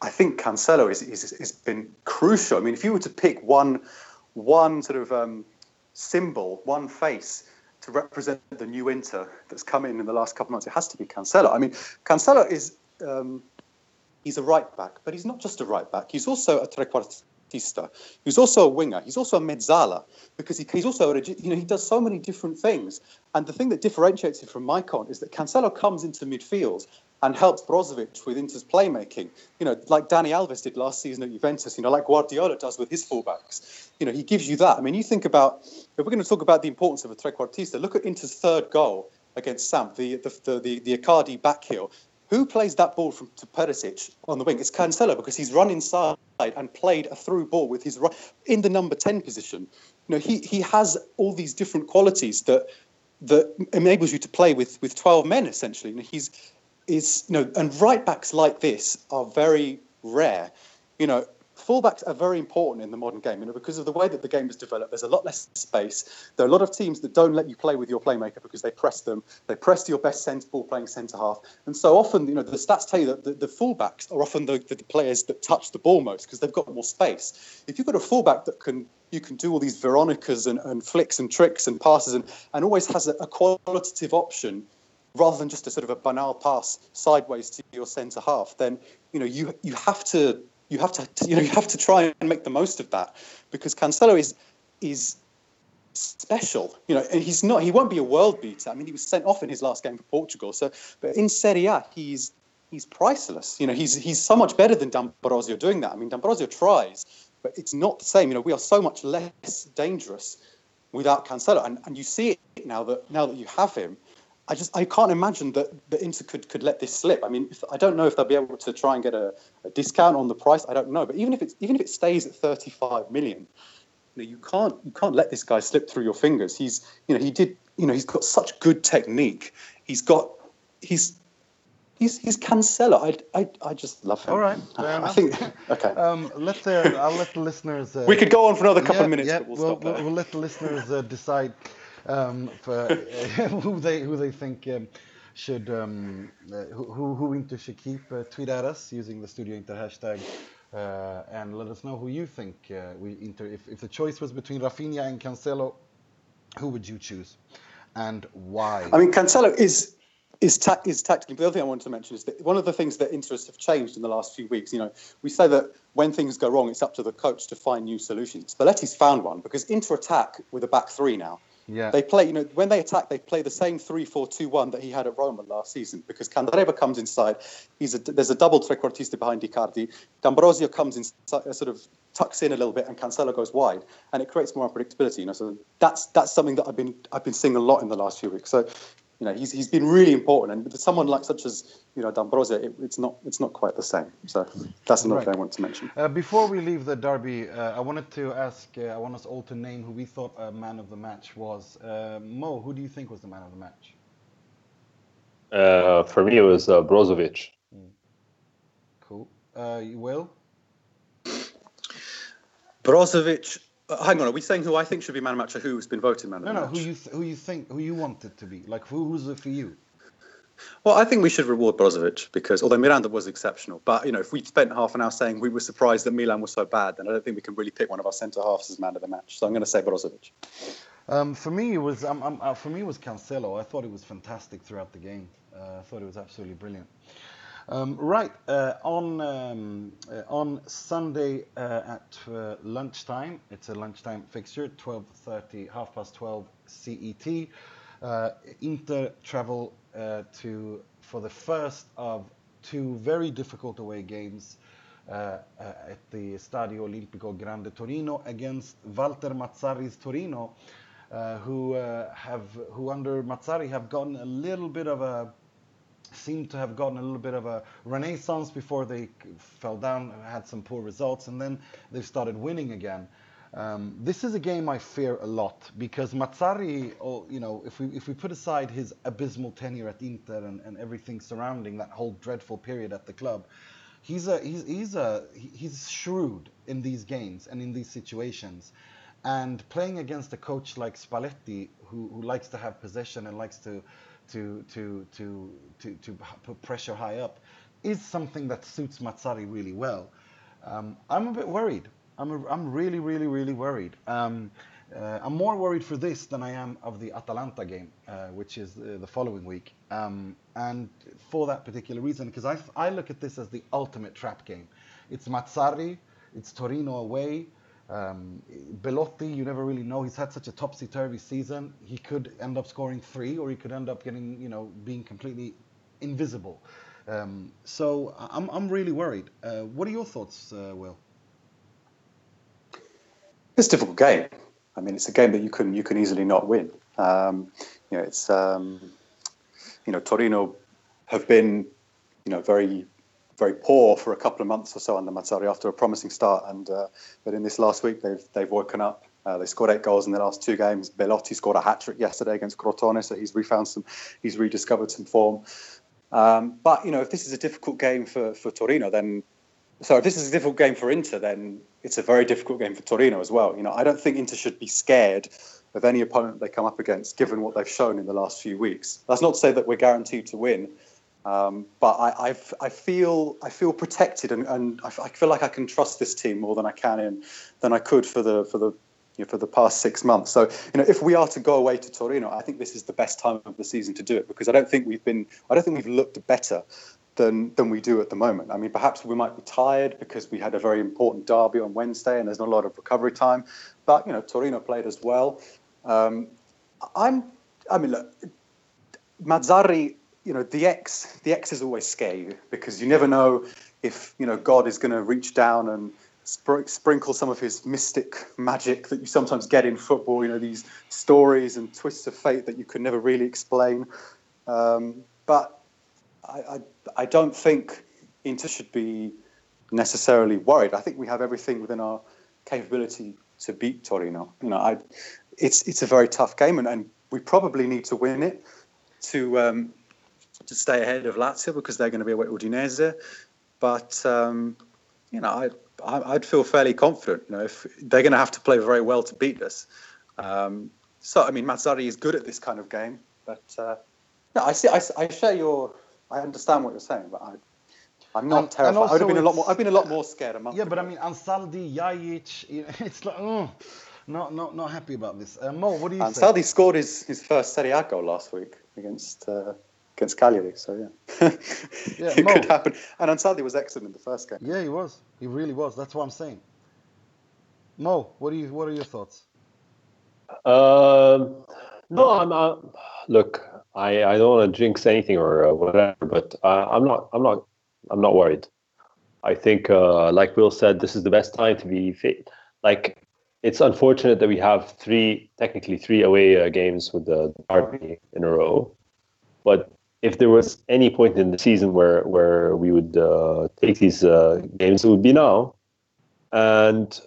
I think Cancelo has been crucial. I mean, if you were to pick one sort of symbol, one face to represent the new Inter that's come in the last couple of months, it has to be Cancelo. I mean, Cancelo is he's a right back, but he's not just a right back. He's also a trequartista. He's also a winger. He's also a mezzala because he's also he does so many different things. And the thing that differentiates him from Maicon is that Cancelo comes into midfield and helps Brozovic with Inter's playmaking, like Dani Alves did last season at Juventus, like Guardiola does with his fullbacks. He gives you that. I mean, you think about, if we're going to talk about the importance of a trequartista, look at Inter's third goal against Samp, the Icardi back heel. Who plays that ball to Perisic on the wing? It's Cancelo, because he's run inside and played a through ball with his right in the number 10 position. He has all these different qualities that enables you to play with 12 men, essentially. And right backs like this are very rare. Fullbacks are very important in the modern game, because of the way that the game has developed. There's a lot less space. There are a lot of teams that don't let you play with your playmaker because they press them. They press your best ball-playing centre half. And so often, the stats tell you that the fullbacks are often the players that touch the ball most because they've got more space. If you've got a fullback that you can do all these Veronicas and flicks and tricks and passes and always has a qualitative option, rather than just a sort of a banal pass sideways to your centre half, then you have to try and make the most of that, because Cancelo is special, and he won't be a world beater. I mean, he was sent off in his last game for Portugal. So, but in Serie A, he's priceless. He's so much better than D'Ambrosio doing that. I mean, D'Ambrosio tries, but it's not the same. We are so much less dangerous without Cancelo, and you see it now that you have him. I can't imagine that the Inter could let this slip. I mean, I don't know if they'll be able to try and get a discount on the price. I don't know, but even if it stays at 35 million, you can't let this guy slip through your fingers. He's got such good technique. He's Cancelo. I just love him. All right. I think. Okay. I'll let the listeners. We could go on for another couple of minutes. Yeah, but we'll stop there. We'll let the listeners decide. Who they think should who Inter should keep. Tweet at us using the Studio Inter hashtag and let us know who you think if the choice was between Rafinha and Cancelo, who would you choose and why? I mean, Cancelo is tactically. The other thing I wanted to mention is that one of the things that interests have changed in the last few weeks, we say that when things go wrong, it's up to the coach to find new solutions. Spalletti's found one, because Inter attack with a back three now. Yeah. They play, when they attack, they play the same 3-4-2-1 that he had at Roma last season, because Candreva comes inside. There's a double trequartista behind Icardi. D'Ambrosio comes in, sort of tucks in a little bit, and Cancelo goes wide, and it creates more unpredictability. So that's something that I've been seeing a lot in the last few weeks. So, he's been really important, and with someone like such as D'Ambrosio, it's not quite the same. So that's another thing I want to mention. Before we leave the derby, I wanted to ask. I want us all to name who we thought man of the match was. Mo, who do you think was the man of the match? For me, it was Brozovic. Cool. You will? Brozovic. Hang on, are we saying who I think should be man of match or who's been voted man of match? No, who you want it to be? Like, who's it for you? Well, I think we should reward Brozovic, because although Miranda was exceptional, but if we spent half an hour saying we were surprised that Milan was so bad, then I don't think we can really pick one of our centre halves as man of the match. So I'm going to say Brozovic. For me it was Cancelo. I thought it was fantastic throughout the game. I thought it was absolutely brilliant. On Sunday at lunchtime, it's a lunchtime fixture, 12:30, 12:30 CET. Inter travel for the first of two very difficult away games at the Stadio Olimpico Grande Torino against Walter Mazzari's Torino, who under Mazzari have gotten a little bit of a seemed to have gotten a little bit of a renaissance before they fell down, had some poor results, and then they've started winning again. This is a game I fear a lot because Mazzari, if we put aside his abysmal tenure at Inter and everything surrounding that whole dreadful period at the club, he's shrewd in these games and in these situations. And playing against a coach like Spalletti, who likes to have possession and likes to put pressure high up, is something that suits Mazzari really well. I'm a bit worried. I'm really, really, really worried. I'm more worried for this than I am of the Atalanta game, which is the following week. And for that particular reason, because I look at this as the ultimate trap game. It's Mazzari, it's Torino away. Belotti, you never really know. He's had such a topsy-turvy season. He could end up scoring 3, or he could end up getting, being completely invisible. So I'm really worried. What are your thoughts, Will? It's a difficult game. I mean, it's a game that you can easily not win. Torino have been, very, very poor for a couple of months or so under Mazzari after a promising start, but in this last week they've woken up. They scored 8 goals in the last 2 games. Belotti scored a hat trick yesterday against Crotone, so he's rediscovered some form. But if this is a difficult game for Torino, if this is a difficult game for Inter, then it's a very difficult game for Torino as well. I don't think Inter should be scared of any opponent they come up against, given what they've shown in the last few weeks. That's not to say that we're guaranteed to win, but I feel protected, and I feel like I can trust this team more than I could for the past 6 months. So, if we are to go away to Torino, I think this is the best time of the season to do it, because I don't think we've looked better than we do at the moment. I mean, perhaps we might be tired because we had a very important derby on Wednesday and there's not a lot of recovery time. But, Torino played as well. Look, Mazzari, the X is always scary because you never know if, God is going to reach down and sprinkle some of his mystic magic that you sometimes get in football, these stories and twists of fate that you can never really explain. But I don't think Inter should be necessarily worried. I think we have everything within our capability to beat Torino. It's a very tough game, and we probably need to win it to stay ahead of Lazio because they're going to be away at Udinese. But I'd feel fairly confident. If they're going to have to play very well to beat us. Mazzari is good at this kind of game, but I share your. I understand what you're saying, but I'm not terrified. I would have been I've been a lot more scared a month ago. But I mean, Ansaldi, Yajic, it's like, not happy about this. Mo, what do you think? Ansaldi scored his first Serie A goal last week against Cagliari, so yeah. It could happen. And Ansaldi was excellent in the first game. Yeah, he was. He really was. That's what I'm saying. Mo, what are your thoughts? Look. I don't want to jinx anything or whatever, but I'm not worried. I think, like Will said, this is the best time to be fit. Like, it's unfortunate that we have technically three away games with the Derby in a row. But if there was any point in the season where we would take these games, it would be now. And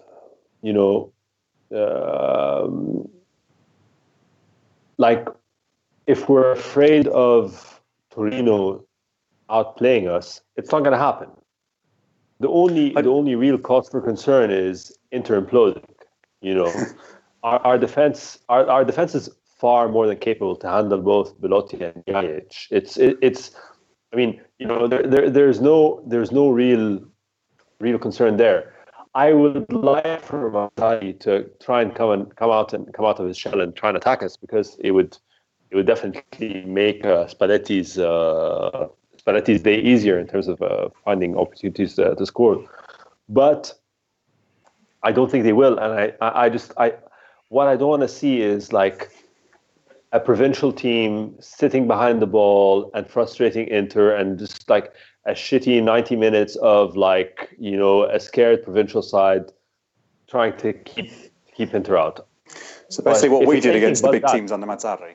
if we're afraid of Torino outplaying us, it's not going to happen. The only real cause for concern is Inter imploding. Our defense is far more than capable to handle both Belotti and Gajic. There's no real concern there. I would like for Mazzari to try and come out of his shell and try and attack us, because it would definitely make Spalletti's day easier in terms of finding opportunities to score. But I don't think they will. And I what I don't want to see is like a provincial team sitting behind the ball and frustrating Inter, and just like a shitty 90 minutes of a scared provincial side trying to keep Inter out. So basically what we did against the big teams under Mazzari.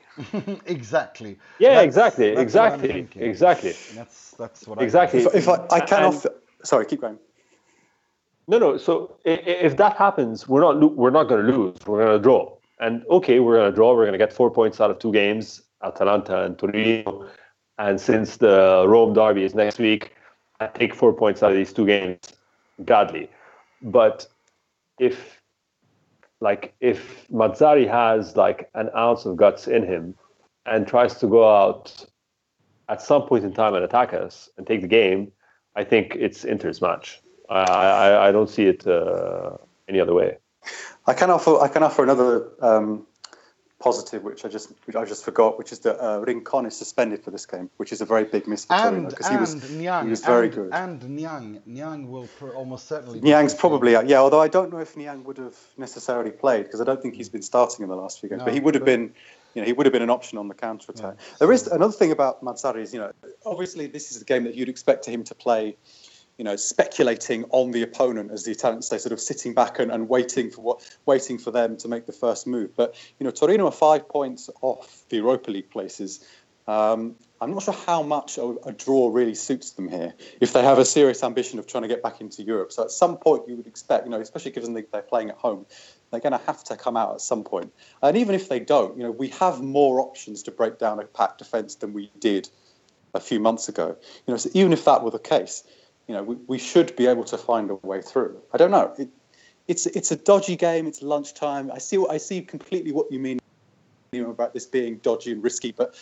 Exactly. Yeah, exactly. That's what I think. Sorry, keep going. No. So if that happens, we're not going to lose. We're going to draw. And okay, we're going to draw. We're going to get 4 points out of 2 games, Atalanta and Torino. And since the Rome derby is next week, I take 4 points out of these 2 games, gladly. But if Mazzari has an ounce of guts in him and tries to go out at some point in time and attack us and take the game, I think it's Inter's match. I don't see it any other way. I can offer another positive, which I just forgot, which is that Rincon is suspended for this game, which is a very big miss for Torino, because he was very good. And Niang will almost certainly. Niang's probably out, yeah. Although I don't know if Niang would have necessarily played, because I don't think he's been starting in the last few games. No, but he would have been, he would have been an option on the counter attack. Yeah, there is another thing about Mazzari is, obviously this is a game that you'd expect him to play, speculating on the opponent, as the Italians say, sort of sitting back and waiting for them to make the first move. But, Torino are 5 points off the Europa League places. I'm not sure how much a draw really suits them here, if they have a serious ambition of trying to get back into Europe. So at some point you would expect, especially given they're playing at home, they're going to have to come out at some point. And even if they don't, we have more options to break down a packed defence than we did a few months ago. So even if that were the case, we should be able to find a way through. I don't know. It's a dodgy game. It's lunchtime. I see completely what you mean about this being dodgy and risky, but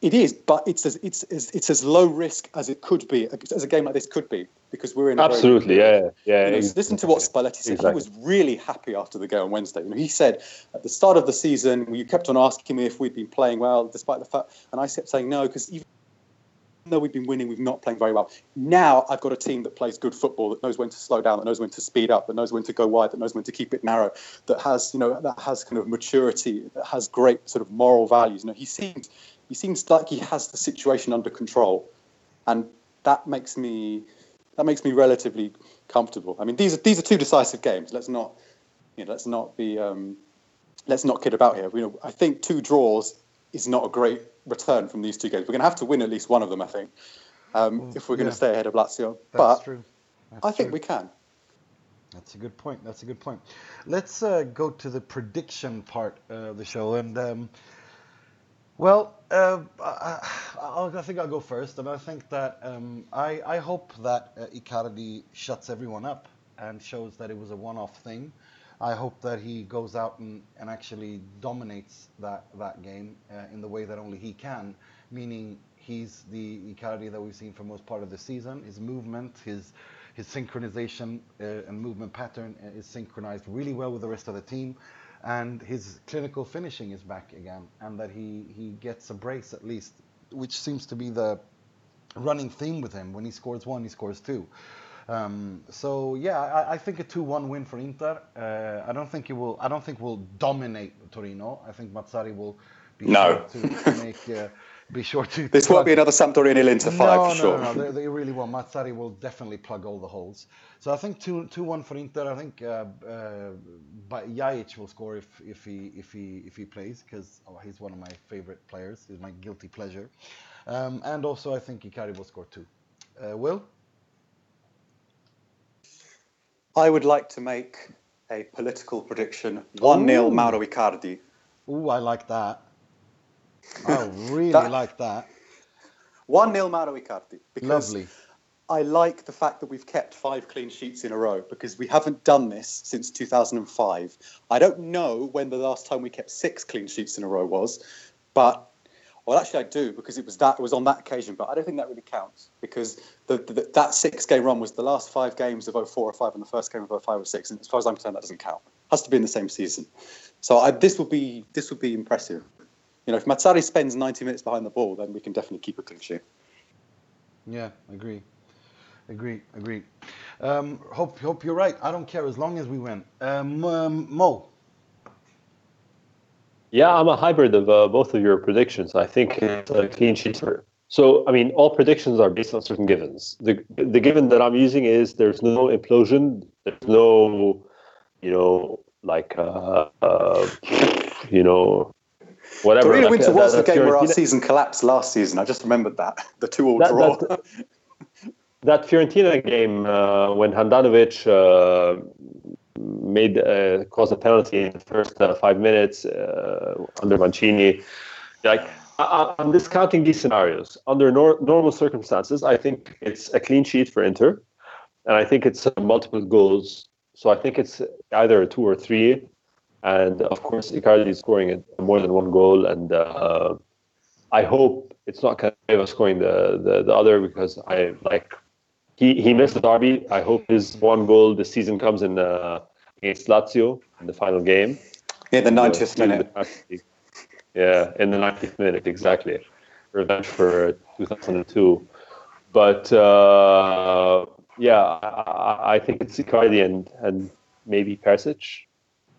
it is. But it's as low risk as it could be, as a game like this could be, because we're in a absolutely very, yeah. Listen to what Spalletti said. Exactly. He was really happy after the game on Wednesday. He said at the start of the season, you kept on asking me if we'd been playing well, despite the fact, and I kept saying no, because even though we've been winning, we've not playing very well. Now I've got a team that plays good football, that knows when to slow down, that knows when to speed up, that knows when to go wide, that knows when to keep it narrow, that has kind of maturity, that has great sort of moral values. He seems like he has the situation under control, and that makes me relatively comfortable. I mean, these are 2 decisive games. Let's not kid about here. I think 2 draws is not a great return from these 2 games. We're going to have to win at least one of them, I think, if we're going to stay ahead of Lazio. But I think we can. That's a good point. Let's go to the prediction part of the show. And, I think I'll go first. And I think that I hope that Icardi shuts everyone up and shows that it was a one-off thing. I hope that he goes out and actually dominates that game in the way that only he can, meaning he's the Icardi that we've seen for most part of the season. His movement, his synchronization and movement pattern is synchronized really well with the rest of the team, and his clinical finishing is back again, and that he gets a brace at least, which seems to be the running theme with him. When he scores 1, he scores 2. I think a 2-1 win for Inter. I don't think we'll dominate Torino. I think Mazzari will be sure to this won't be another Sampdoria nil-Inter 5 for sure. They really won't. Mazzari will definitely plug all the holes. So I think 2-1 for Inter. I think Ljajic will score if he plays, because he's one of my favorite players. He's my guilty pleasure. And also I think Icardi will score 2. Will? I would like to make a political prediction. 1-0 Mauro Icardi. Ooh, I like that. I really like that. 1-0 Mauro Icardi. Lovely. I like the fact that we've kept 5 clean sheets in a row, because we haven't done this since 2005. I don't know when the last time we kept 6 clean sheets in a row was, but... Well, actually, I do, because it was on that occasion, but I don't think that really counts, because that 6-game run was the last 5 games of 2004-05 and the first game of 2005-06, and as far as I'm concerned, that doesn't count. It has to be in the same season. So this will be impressive. If Mazzari spends 90 minutes behind the ball, then we can definitely keep a clean sheet. Yeah, agree. Hope you're right. I don't care as long as we win. Mo. Yeah, I'm a hybrid of both of your predictions. I think it's a clean sheet. So, all predictions are based on certain givens. The given that I'm using is there's no implosion, there's no, you know, whatever. Torino Winter was the game where our season collapsed last season. I just remembered that, the 2-2 draw. That Fiorentina game when Handanovic caused a penalty in the first 5 minutes under Mancini. Like, I'm discounting these scenarios. Under normal circumstances, I think it's a clean sheet for Inter, and I think it's multiple goals. So I think it's either 2 or 3, and of course Icardi is scoring more than one goal, and I hope it's not Candreva scoring the other, because I like he missed the derby. I hope his one goal this season comes in against Lazio in the final game. Yeah, the 90th minute. Yeah, in the 90th minute, exactly. Revenge for 2002. But yeah, I think it's Icardi and maybe Perisic,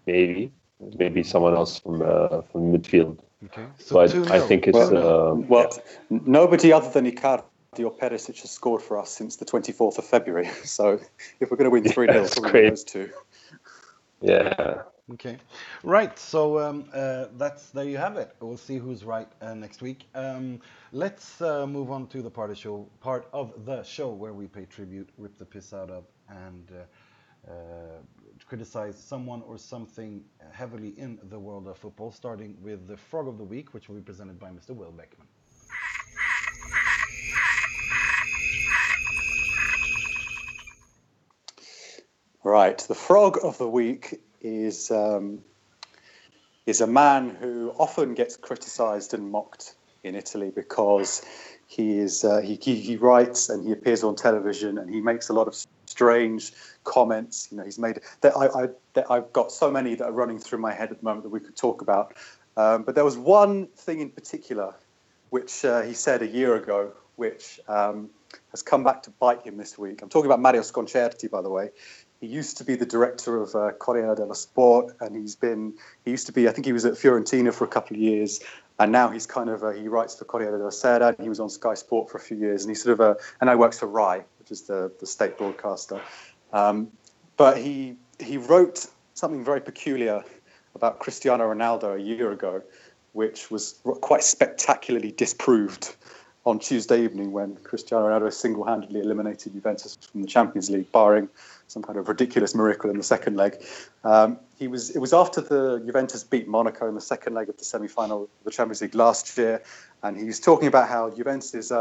maybe someone else from midfield. Okay. So but I think it's... Nobody other than Icardi or Perisic has scored for us since the 24th of February. So if we're going to win 3-0, it's probably those two. Yeah. Okay, right. So there you have it. We'll see who's right next week. Let's move on to the part of the show where we pay tribute, rip the piss out of, and criticize someone or something heavily in the world of football. Starting with the Frog of the Week, which will be presented by Mr. Will Beckman. Right, the Frog of the Week is a man who often gets criticised and mocked in Italy because he is he writes and he appears on television and he makes a lot of strange comments. You know, he's made that I've got so many that are running through my head at the moment that we could talk about. But there was one thing in particular which he said a year ago, which has come back to bite him this week. I'm talking about Mario Sconcerti, by the way. He used to be the director of Corriere dello Sport, and I think he was at Fiorentina for a couple of years, and now he's kind of, he writes for Corriere della Sera, and he was on Sky Sport for a few years, and he sort of, and now works for Rai, which is the state broadcaster. But he wrote something very peculiar about Cristiano Ronaldo a year ago, which was quite spectacularly disproved on Tuesday evening when Cristiano Ronaldo single-handedly eliminated Juventus from the Champions League, barring some kind of ridiculous miracle in the second leg. It was after the Juventus beat Monaco in the second leg of the semi-final of the Champions League last year, and he was talking about how Juventus'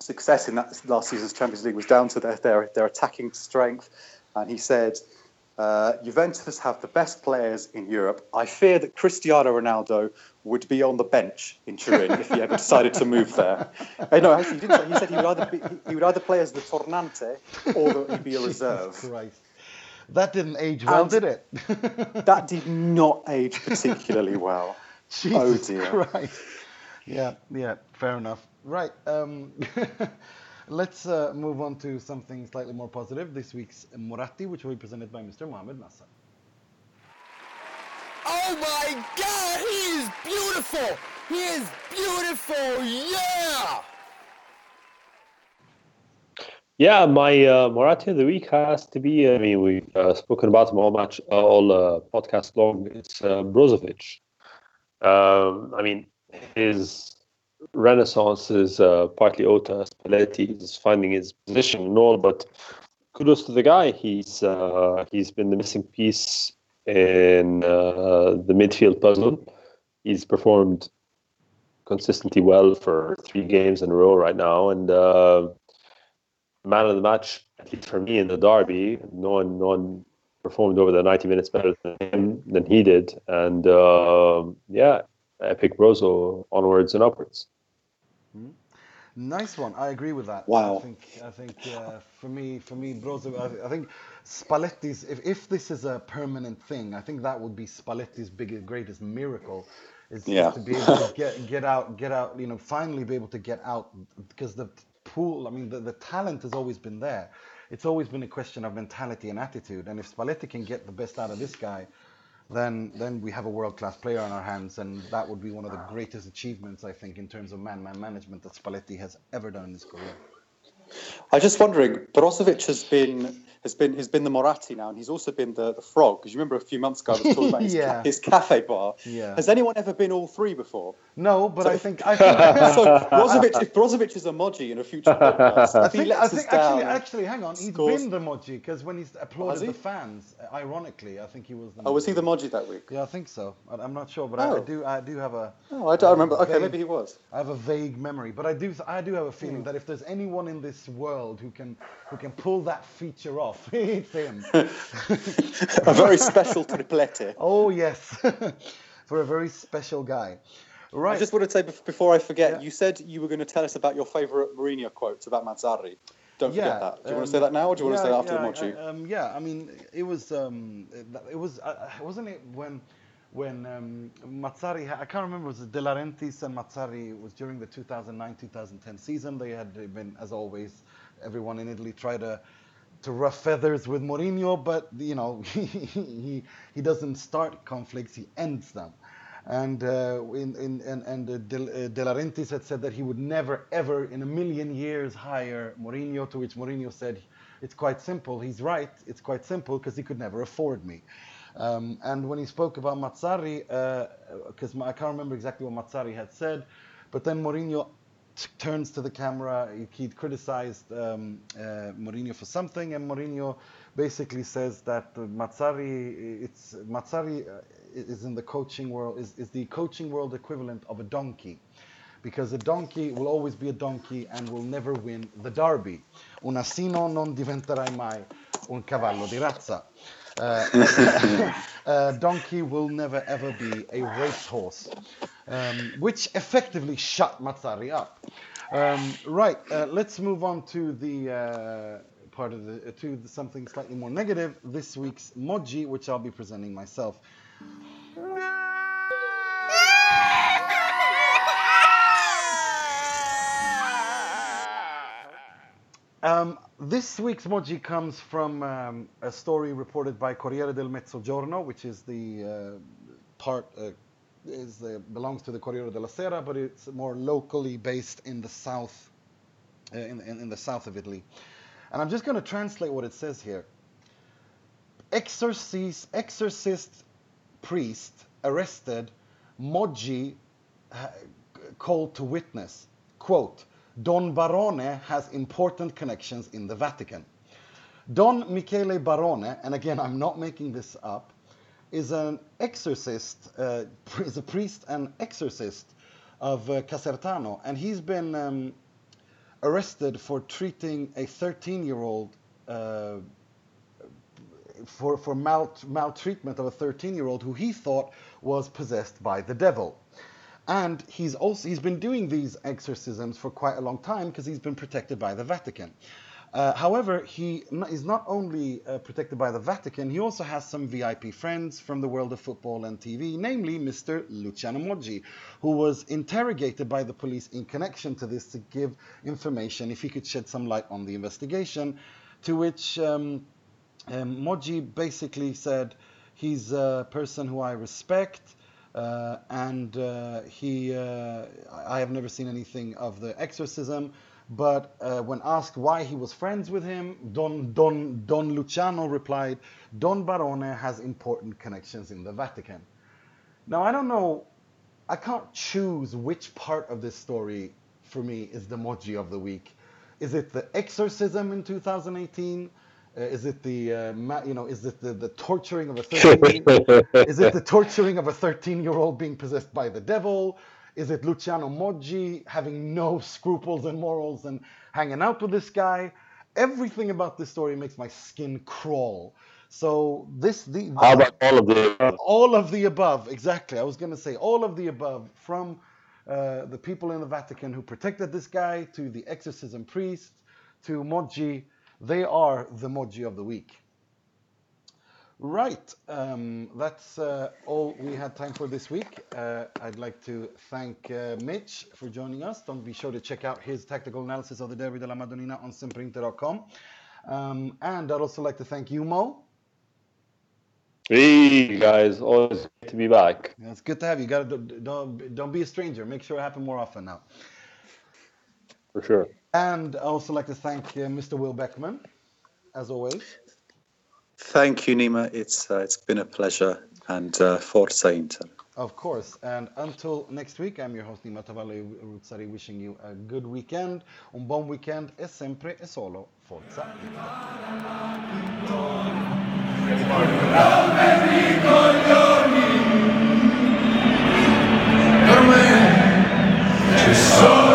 success in that last season's Champions League was down to their attacking strength. And he said, Juventus have the best players in Europe. I fear that Cristiano Ronaldo would be on the bench in Turin if he ever decided to move there. No, actually, he didn't. He said he would either play as the Tornante or he'd be a reserve. Jesus Christ. That didn't age well, did it? That did not age particularly well. Jesus Christ. Yeah, fair enough. Right. Let's move on to something slightly more positive. This week's Moratti, which will be presented by Mr. Mohammed Nasser. Oh my God, he is beautiful! He is beautiful! Yeah! Yeah, my Moratti of the week has to be, we've spoken about him all podcast long. It's Brozovic. His renaissance is partly owed to Spalletti. He's finding his position and all, but kudos to the guy. He's been the missing piece in the midfield puzzle. He's performed consistently well for 3 games in a row right now, and man of the match, at least for me, in the derby. No one performed over the 90 minutes better than he did, and Epic Brozo onwards and upwards. Mm-hmm. Nice one. I agree with that. Wow. I think for me, Brozo. I think Spalletti's. If this is a permanent thing, I think that would be Spalletti's greatest miracle. Is to be able to get out. You know, finally be able to get out, because the pool. The talent has always been there. It's always been a question of mentality and attitude. And if Spalletti can get the best out of this guy, then we have a world-class player on our hands, and that would be one of the greatest achievements, I think, in terms of man-management that Spalletti has ever done in his career. I was just wondering, Brozovic has been the Moratti now, and he's also been the Frog. Because you remember a few months ago I was talking about his cafe bar. Yeah. Has anyone ever been all three before? No, but so I think so Brozovic, if Brozovic is a Moji in a future podcast, I think, hang on, he's been the Moji, because when he's applauded the fans, ironically, I think he was the Moji. Oh, was he the Moji that week? Yeah, I think so. I'm not sure, but I do have a... Oh, I don't remember. Okay, maybe he was. I have a vague memory, but I do have a feeling that if there's anyone in this world who can pull that feature off, it's him. A very special triplete. Oh, yes. For a very special guy. Right. I just want to say, before I forget, you said you were going to tell us about your favourite Mourinho quotes about Mazzari. Don't forget that. Do you want to say that now, or do you want to say that after the Mochi? I mean, it was, wasn't it when Mazzari, I can't remember, was it De Laurentiis and Mazzari, was during the 2009-2010 season. They had been, as always, everyone in Italy tried to rough feathers with Mourinho, but he doesn't start conflicts, he ends them. And De Laurentiis had said that he would never, ever in a million years hire Mourinho, to which Mourinho said, it's quite simple. He's right, it's quite simple, because he could never afford me. And when he spoke about Mazzari, because I can't remember exactly what Mazzari had said, but then Mourinho turns to the camera, he'd criticized Mourinho for something, and Mourinho basically says that Mazzari is in the coaching world, is the coaching world equivalent of a donkey, because a donkey will always be a donkey and will never win the derby. Un asino non diventerai mai un cavallo di razza. A donkey will never ever be a racehorse, which effectively shut Mazzari up. Let's move on to the part of the to something slightly more negative. This week's Moji, which I'll be presenting myself. This week's Moji comes from a story reported by Corriere del Mezzogiorno, which is belongs to the Corriere della Sera, but it's more locally based in the south, in the south of Italy. And I'm just going to translate what it says here. Exorcist priest arrested, Moji called to witness. Quote, Don Barone has important connections in the Vatican. Don Michele Barone, and again, I'm not making this up, is an exorcist, is a priest and exorcist of Casertano, and he's been arrested for treating a 13-year-old, for maltreatment of a 13-year-old who he thought was possessed by the devil. And he's been doing these exorcisms for quite a long time because he's been protected by the Vatican. However, he is not only protected by the Vatican, he also has some VIP friends from the world of football and TV, namely Mr. Luciano Moggi, who was interrogated by the police in connection to this to give information if he could shed some light on the investigation, to which Moggi basically said, he's a person who I respect, I have never seen anything of the exorcism, but when asked why he was friends with him, Don Luciano replied, Don Barone has important connections in the Vatican. Now, I don't know, I can't choose which part of this story for me is the Moji of the week. Is it the exorcism in 2018? Is it the torturing of a 13? Is it the torturing of a 13-year-old being possessed by the devil? Is it Luciano Moggi having no scruples and morals and hanging out with this guy? Everything about this story makes my skin crawl. So how about all of the above? All of the above, exactly. I was going to say all of the above, from the people in the Vatican who protected this guy to the exorcism priest to Moggi. They are the Moji of the week. Right, that's all we had time for this week. I'd like to thank Mitch for joining us. Don't be sure to check out his tactical analysis of the Derby della Madonnina on sempreinter.com. And I'd also like to thank you, Mo. Hey, guys. Always good to be back. Yeah, it's good to have you. Don't be a stranger. Make sure it happens more often now. For sure. And I also like to thank Mr. Will Beckman, as always. Thank you, Nima. It's been a pleasure, and Forza Inter. Of course. And until next week, I'm your host, Nima Tavalloi, wishing you a good weekend, un buon weekend, e sempre e solo Forza Inter.